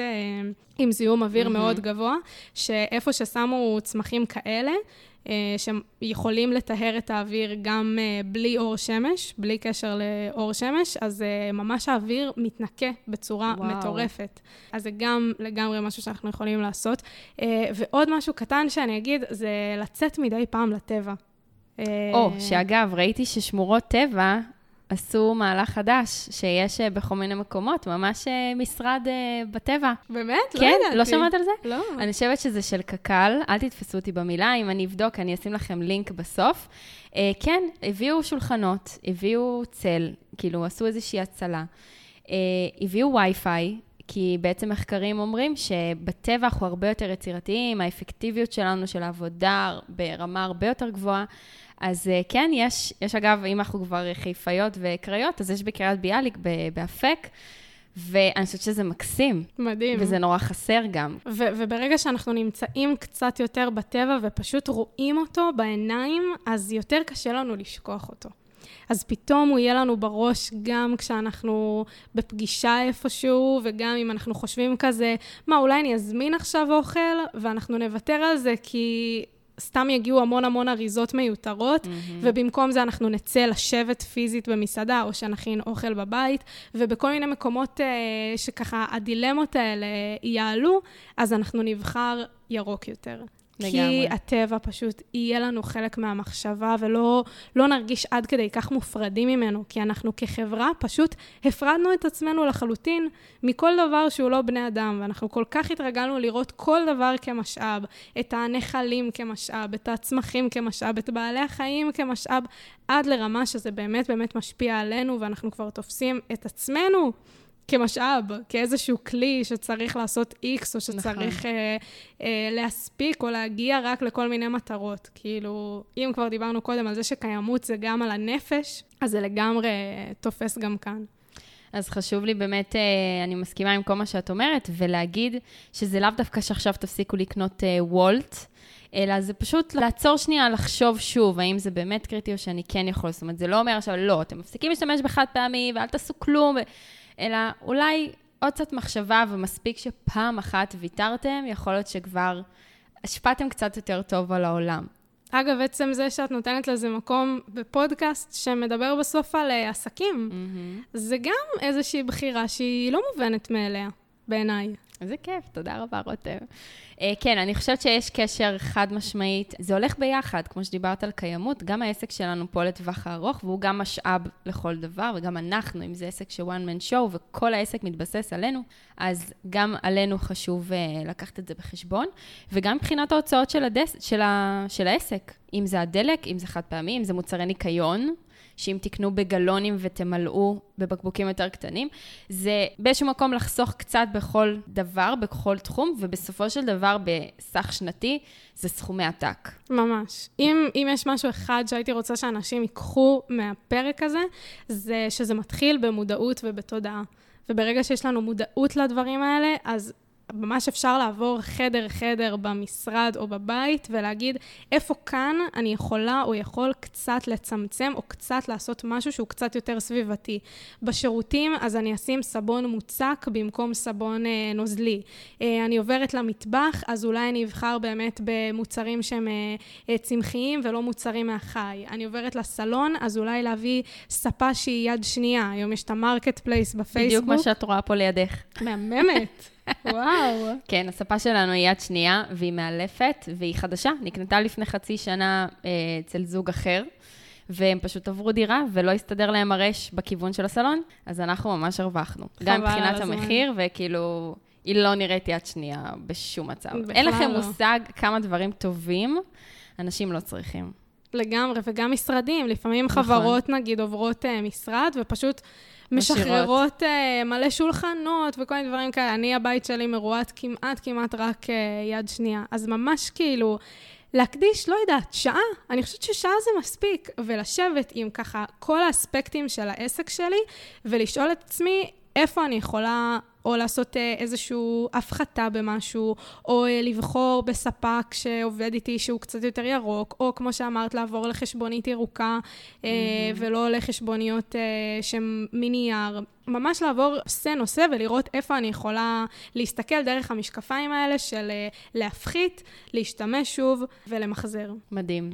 עם זיהום אוויר מאוד גבוה, שאיפה ששמו צמחים כאלה, שיכולים לטהר את האוויר גם בלי אור שמש, בלי קשר לאור שמש, אז ממש האוויר מתנקה בצורה מטורפת. אז זה גם לגמרי משהו שאנחנו יכולים לעשות. ועוד משהו קטן שאני אגיד, זה לצאת מדי פעם לטבע. או, שאגב, ראיתי ששמורות טבע עשו מהלך חדש, שיש בכל מיני מקומות, ממש משרד בטבע. באמת? כן, לא ידעתי. לא שמעת על זה? לא. אני חושבת שזה של קקל, אל תתפסו אותי במילה, אם אני אבדוק, אני אשים לכם לינק בסוף. כן, הביאו שולחנות, הביאו צל, כאילו עשו איזושהי הצלה, הביאו וי-פיי, כי בעצם מחקרים אומרים שבטבע אנחנו הרבה יותר יצירתיים, האפקטיביות שלנו של העבודה ברמה הרבה יותר גבוהה, אז כן, יש אגב, אם אנחנו כבר חיפאיות וקריות, אז יש בקריית ביאליק באפק, ואני חושבת שזה מקסים. מדהים. וזה נורא חסר גם. וברגע שאנחנו נמצאים קצת יותר בטבע ופשוט רואים אותו בעיניים, אז יותר קשה לנו לשכוח אותו. אז פתאום הוא יהיה לנו בראש גם כשאנחנו בפגישה איפשהו, וגם אם אנחנו חושבים כזה, מה, אולי אני אזמין עכשיו אוכל, ואנחנו נוותר על זה, כי סתם יגיעו המון המון אריזות מיותרות, ובמקום זה אנחנו נצא לשבת פיזית במסעדה, או שנכין אוכל בבית, ובכל מיני מקומות שככה הדילמות האלה יעלו, אז אנחנו נבחר ירוק יותר. כי הטבע פשוט יהיה לנו חלק מהמחשבה, ולא נרגיש עד כדי כך מופרדים ממנו, כי אנחנו כחברה פשוט הפרדנו את עצמנו לחלוטין מכל דבר שהוא לא בני אדם, ואנחנו כל כך התרגלנו לראות כל דבר כמשאב, את הנחלים כמשאב, את הצמחים כמשאב, את בעלי החיים כמשאב, עד לרמה שזה באמת באמת משפיע עלינו, ואנחנו כבר תופסים את עצמנו כמשאב, כאיזשהו כלי שצריך לעשות איקס, או שצריך להספיק או להגיע רק לכל מיני מטרות. כאילו, אם כבר דיברנו קודם על זה שקיימות זה גם על הנפש, אז זה לגמרי תופס גם כאן. אז חשוב לי באמת, אני מסכימה עם כל מה שאת אומרת, ולהגיד שזה לאו דווקא שעכשיו תפסיקו לקנות וולט, אלא זה פשוט לעצור שנייה, לחשוב שוב, האם זה באמת קריטי או שאני כן יכול. זאת אומרת, זה לא אומר עכשיו, לא, אתם מפסיקים להשתמש בחד פעמי, ואל תעשו כלום, אלא אולי עוד קצת מחשבה, ומספיק שפעם אחת ויתרתם, יכול להיות שכבר השפעתם קצת יותר טוב על העולם. אגב, עצם זה שאת נותנת לזה מקום בפודקאסט שמדבר בסוף על עסקים, זה גם איזושהי בחירה שהיא לא מובנת מאליה, בעיניי. זה כיף, תודה רבה רותם. כן, אני חושבת שיש קשר חד משמעית, זה הולך ביחד, כמו שדיברת על קיימות, גם העסק שלנו פה לטווח הארוך, והוא גם משאב לכל דבר, וגם אנחנו, אם זה עסק שוואן מן שואו, וכל העסק מתבסס עלינו, אז גם עלינו חשוב לקחת את זה בחשבון, וגם מבחינת ההוצאות של העסק, אם זה הדלק, אם זה חד פעמי, אם זה מוצרי ניקיון, שאם תקנו בגלונים ותמלאו בבקבוקים יותר קטנים, זה באיזשהו מקום לחסוך קצת בכל דבר, בכל תחום, ובסופו של דבר בסך שנתי, זה סכומי עתק. ממש. אם יש משהו אחד שהייתי רוצה שאנשים ייקחו מהפרק הזה, זה שזה מתחיל במודעות ובתודעה. וברגע שיש לנו מודעות לדברים האלה, אז ממש אפשר לעבור חדר-חדר במשרד או בבית, ולהגיד איפה כאן אני יכולה או יכול קצת לצמצם, או קצת לעשות משהו שהוא קצת יותר סביבתי. בשירותים, אז אני אשים סבון מוצק במקום סבון נוזלי. אני עוברת למטבח, אז אולי אני אבחר באמת במוצרים שהם צמחיים ולא מוצרים מהחי. אני עוברת לסלון, אז אולי להביא ספה שהיא יד שנייה. היום יש את המרקט פלייס בפייסבוק. בדיוק מה שאת רואה פה לידך. מהממת. וואו. כן, הספה שלנו היא יד שנייה, והיא מאלפת, והיא חדשה. נקנתה לפני חצי שנה אצל זוג אחר, והם פשוט עברו דירה, ולא הסתדר להם הרש בכיוון של הסלון, אז אנחנו ממש הרווחנו. גם מבחינת המחיר, וכאילו, היא לא נראית יד שנייה בשום מצב. אין לכם מושג כמה דברים טובים אנשים לא צריכים. לגמרי, וגם משרדים. לפעמים חברות, נגיד, עוברות משרד, ופשוט משחררות מלא שולחנות וכל מיני דברים כאלה. אני הבית שלי מרועד כמעט רק יד שנייה. אז ממש כאילו להקדיש, לא יודעת, שעה, אני חושבת ששעה זה מספיק, ולשבת עם ככה כל האספקטים של העסק שלי, ולשאול את עצמי איפה אני יכולה או לעשות איזשהו הפחתה במשהו, או לבחור בספק שעובד איתי שהוא קצת יותר ירוק, או כמו שאמרת, לעבור לחשבונית ירוקה, ולא לחשבוניות שמנייר. ממש לעבור נושא ולראות איפה אני יכולה להסתכל דרך המשקפיים האלה של להפחית, להשתמש שוב ולמחזר. מדהים.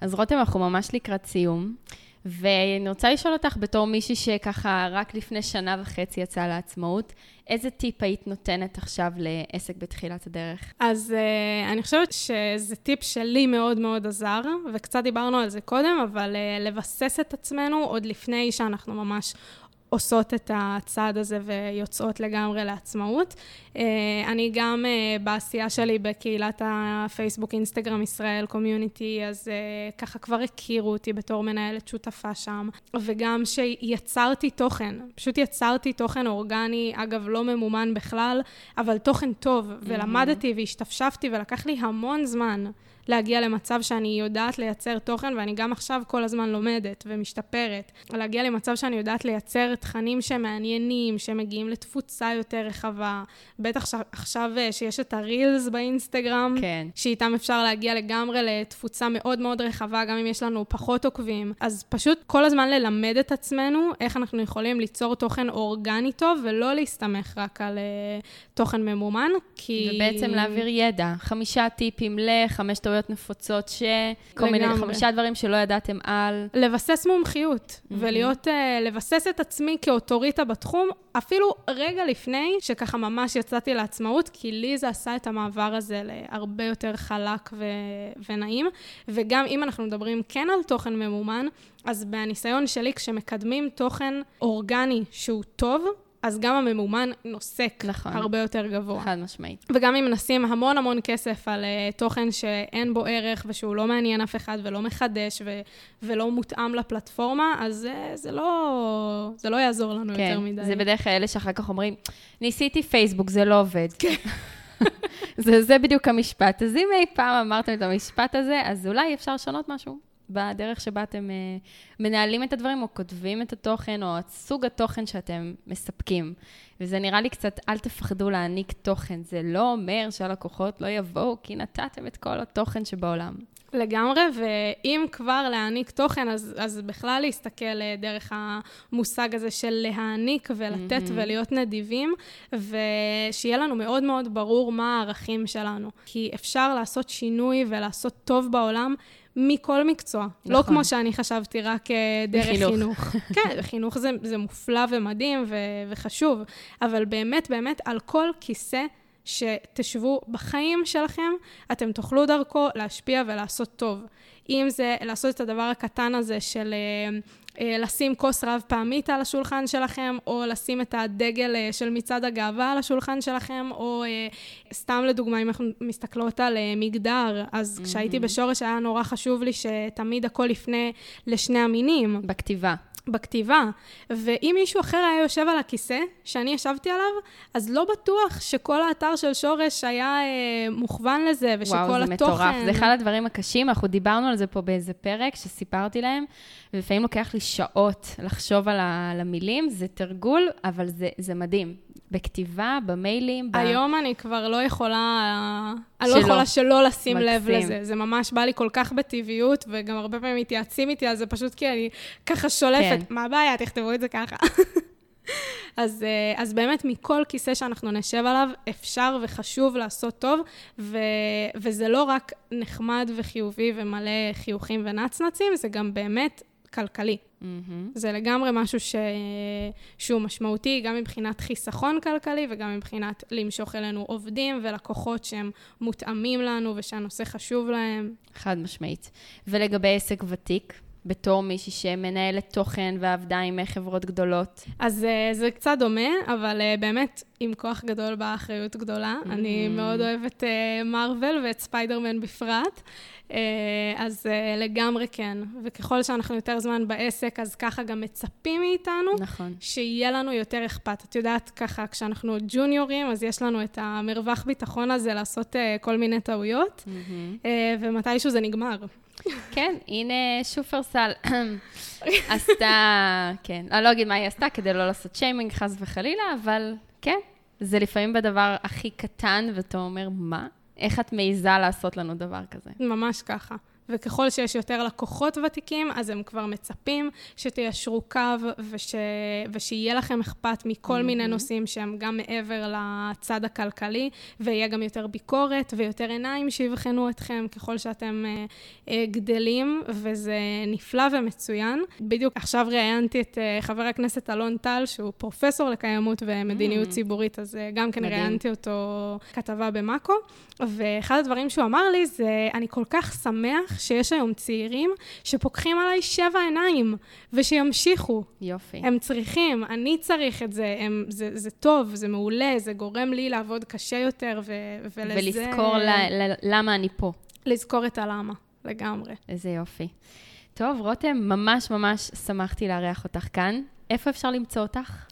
אז רותם, אנחנו ממש לקראת סיום. ואני רוצה לשאול אותך, בתור מישהי שככה רק לפני שנה וחצי יצאה לעצמאות, איזה טיפ היית נותנת עכשיו לעסק בתחילת הדרך? אז אני חושבת שזה טיפ שלי מאוד מאוד עזר, וקצת דיברנו על זה קודם, אבל לבסס את עצמנו עוד לפני שאנחנו ממש עושות את הצעד הזה ויוצאות לגמרי לעצמאות. אני גם בעשייה שלי בקהילת הפייסבוק, אינסטגרם, ישראל, קומיוניטי, אז ככה כבר הכירו אותי בתור מנהלת שותפה שם. וגם שיצרתי תוכן, פשוט יצרתי תוכן אורגני, אגב לא ממומן בכלל, אבל תוכן טוב, ולמדתי והשתפשפתי ולקח לי המון זמן להגיע למצב שאני יודעת לייצר תוכן, ואני גם עכשיו כל הזמן לומדת ומשתפרת, להגיע למצב שאני יודעת לייצר תכנים שמעניינים, שמגיעים לתפוצה יותר רחבה, בטח עכשיו שיש את הרילס באינסטגרם, כן. שאיתם אפשר להגיע לגמרי לתפוצה מאוד מאוד רחבה, גם אם יש לנו פחות עוקבים, אז פשוט כל הזמן ללמד את עצמנו, איך אנחנו יכולים ליצור תוכן אורגני טוב, ולא להסתמך רק על תוכן ממומן, כי... ובעצם להעביר ידע, 5 טיפים ל5 נפוצות שכל מיני 5 דברים שלא ידעתם על... לבסס מומחיות, ולהיות, לבסס את עצמי כאוטוריטה בתחום, אפילו רגע לפני שככה ממש יצאתי לעצמאות, כי לי זה עשה את המעבר הזה להרבה יותר חלק ונעים, וגם אם אנחנו מדברים כן על תוכן ממומן, אז בניסיון שלי כשמקדמים תוכן אורגני שהוא טוב, אז גם הממומן נוסק הרבה יותר גבוה. חד משמעית. וגם אם נשים המון המון כסף על תוכן שאין בו ערך, ושהוא לא מעניין אף אחד, ולא מחדש, ולא מותאם לפלטפורמה, אז זה לא יעזור לנו יותר מדי. זה בדרך כלל אלה שאחר כך אומרים, ניסיתי פייסבוק, זה לא עובד. כן. זה בדיוק המשפט. אז אם אי פעם אמרתם את המשפט הזה, אז אולי אפשר לשנות משהו. בדרך שבה אתם מנהלים את הדברים, או כותבים את התוכן, או את סוג התוכן שאתם מספקים. וזה נראה לי קצת, אל תפחדו להעניק תוכן. זה לא אומר שהלקוחות לא יבואו, כי נתתם את כל התוכן שבעולם. לגמרי, ואם כבר להעניק תוכן, אז בכלל להסתכל דרך המושג הזה של להעניק ולתת ולהיות נדיבים, ושיהיה לנו מאוד מאוד ברור מה הערכים שלנו. כי אפשר לעשות שינוי ולעשות טוב בעולם, מכל מקצוע. נכון. לא כמו שאני חשבתי, רק דרך חינוך. כן, חינוך זה מופלא ומדהים וחשוב, אבל באמת, באמת, על כל כיסא שתשבו בחיים שלכם, אתם תוכלו דרכו להשפיע ולעשות טוב. אם זה לעשות את הדבר הקטן הזה של לשים כוס רב פעמית על השולחן שלכם, או לשים את הדגל של מצד הגאווה על השולחן שלכם, או סתם לדוגמה, אם אנחנו מסתכלות על מגדר, אז כשהייתי בשורש היה נורא חשוב לי שתמיד הכל לפני לשני המינים. בכתיבה. ואם מישהו אחר היה יושב על הכיסא, שאני ישבתי עליו, אז לא בטוח שכל האתר של שורש היה מוכוון לזה, ושכל התוכן... וואו, זה מטורף. זה אחד הדברים הקשים. אנחנו דיברנו על זה פה באיזה פרק שסיפרתי להם, ולפעמים לוקח לי שעות לחשוב על המילים. זה תרגול, אבל זה מדהים. בכתיבה, במיילים... היום אני כבר לא יכולה... אני לא יכולה שלא לשים לב לזה. זה ממש בא לי כל כך בטבעיות, וגם הרבה פעמים מתייעצים איתי, אז זה פשוט כי אני ככה שולפת. מה הבעיה? תכתבו את זה ככה. אז באמת מכל כיסא שאנחנו נשב עליו, אפשר וחשוב לעשות טוב, וזה לא רק נחמד וחיובי ומלא חיוכים ונצנצים, זה גם באמת... כלכלי. זה לגמרי משהו שהוא משמעותי, גם מבחינת חיסכון כלכלי, וגם מבחינת למשוך אלינו עובדים ולקוחות שהם מותאמים לנו, ושהנושא חשוב להם. חד משמעית. ולגבי עסק ותיק, בתור מישהי שמנהלת תוכן ועבדה עם חברות גדולות. אז זה קצת דומה, אבל באמת עם כוח גדול באה אחריות גדולה. אני מאוד אוהבת מרוול ואת ספיידרמן בפרט, אז לגמרי כן. וככל שאנחנו יותר זמן בעסק, אז ככה גם מצפים מאיתנו, נכון. שיהיה לנו יותר אכפת. את יודעת ככה, כשאנחנו ג'וניורים, אז יש לנו את המרווח ביטחון הזה לעשות כל מיני טעויות, ומתישהו זה נגמר. כן, הנה שופרסל עשתה, כן, אני לא אגיד מה היא עשתה כדי לא לעשות שיימינג חס וחלילה, אבל כן, זה לפעמים בדבר הכי קטן, ואתה אומר, מה? איך את מעיזה לעשות לנו דבר כזה? ממש ככה. וככל שיש יותר לקוחות ותיקים, אז הם כבר מצפים שתיישרו קו, ושיהיה לכם אכפת מכל מיני נושאים שהם גם מעבר לצד הכלכלי, ויהיה גם יותר ביקורת ויותר עיניים שיבחנו אתכם ככל שאתם גדלים, וזה נפלא ומצוין. בדיוק עכשיו ראיינתי את חבר הכנסת אלון טל, שהוא פרופסור לקיימות ומדיניות ציבורית, אז גם כן ראיינתי אותו כתבה במאקו, ואחד הדברים שהוא אמר לי זה, אני כל כך שמח שיש היום צעירים שפוקחים עליי 7 עיניים, ושימשיכו. יופי. הם צריכים, אני צריך את זה, זה טוב, זה מעולה, זה גורם לי לעבוד קשה יותר, ולזכור למה אני פה. לזכור את הלמה, לגמרי. איזה יופי. טוב, רותם, ממש ממש שמחתי לארח אותך כאן. איפה אפשר למצוא אותך?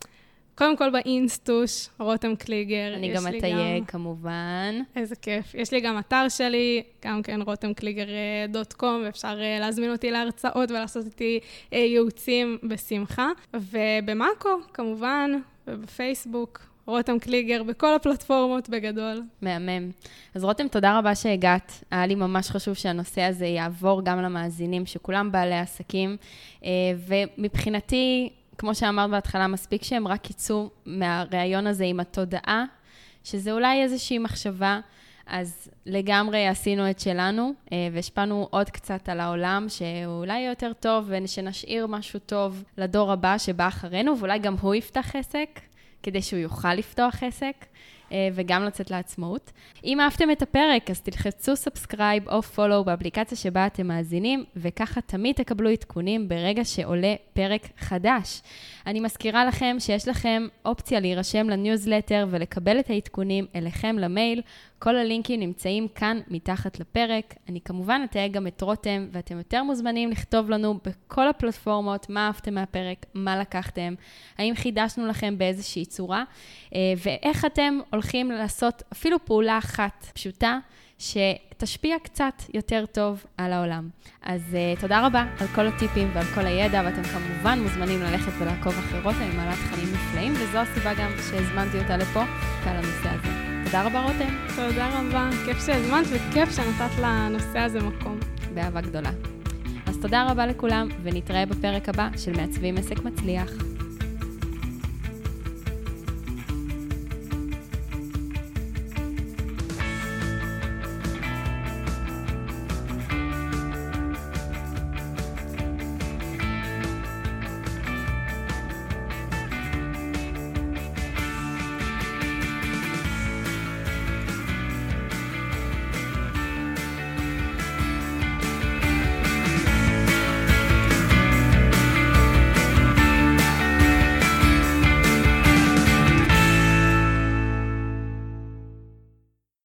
קודם כל באינסטוש, רותם קליגר. אני גם אתייג, כמובן. איזה כיף. יש לי גם אתר שלי, גם כן rotemkliger.com, ואפשר להזמין אותי להרצאות ולעשות איתי ייעוצים בשמחה. ובמאקו, כמובן, ובפייסבוק, רותם קליגר, בכל הפלטפורמות בגדול. מהמם. אז רותם, תודה רבה שהגעת. היה לי ממש חשוב שהנושא הזה יעבור גם למאזינים, שכולם בעלי עסקים. ומבחינתי, כמו שאמרת בהתחלה, מספיק שהם רק יצאו מהרעיון הזה עם התודעה, שזה אולי איזושהי מחשבה, אז לגמרי עשינו את שלנו, והשפענו עוד קצת על העולם, שאולי יותר טוב, ושנשאיר משהו טוב לדור הבא שבא אחרינו, ואולי גם הוא יפתח עסק, כדי שהוא יוכל לפתוח עסק, וגם לצאת לעצמאות. אם אהבתם את הפרק, אז תלחצו סאבסקרייב או פולו באפליקציה שבה אתם מאזינים, וככה תמיד תקבלו עדכונים ברגע שעולה פרק חדש. אני מזכירה לכם שיש לכם אופציה להירשם לניוזלטר ולקבל את העדכונים אליכם למייל. כל הלינקים נמצאים כאן מתחת לפרק. אני כמובן אתייג גם את רותם, ואתם יותר מוזמנים לכתוב לנו בכל הפלטפורמות מה אהבתם מהפרק, מה לקחתם, האם חידשנו לכם באיזושהי צורה, ואיך אתם הולכים לעשות אפילו פעולה אחת פשוטה שתשפיע קצת יותר טוב על העולם. אז תודה רבה על כל הטיפים ועל כל הידע, ואתם כמובן מוזמנים ללכת ולעקוב אחרי רותם, היא מעלה תכנים נפלאים, וזו הסיבה גם שהזמנתי אותה לפה על הנושא הזה. תודה רבה רותם. תודה רבה, כיף שהזמנת וכיף שנתת לנושא הזה מקום. באהבה גדולה. אז תודה רבה לכולם, ונתראה בפרק הבא של מעצבים עסק מצליח.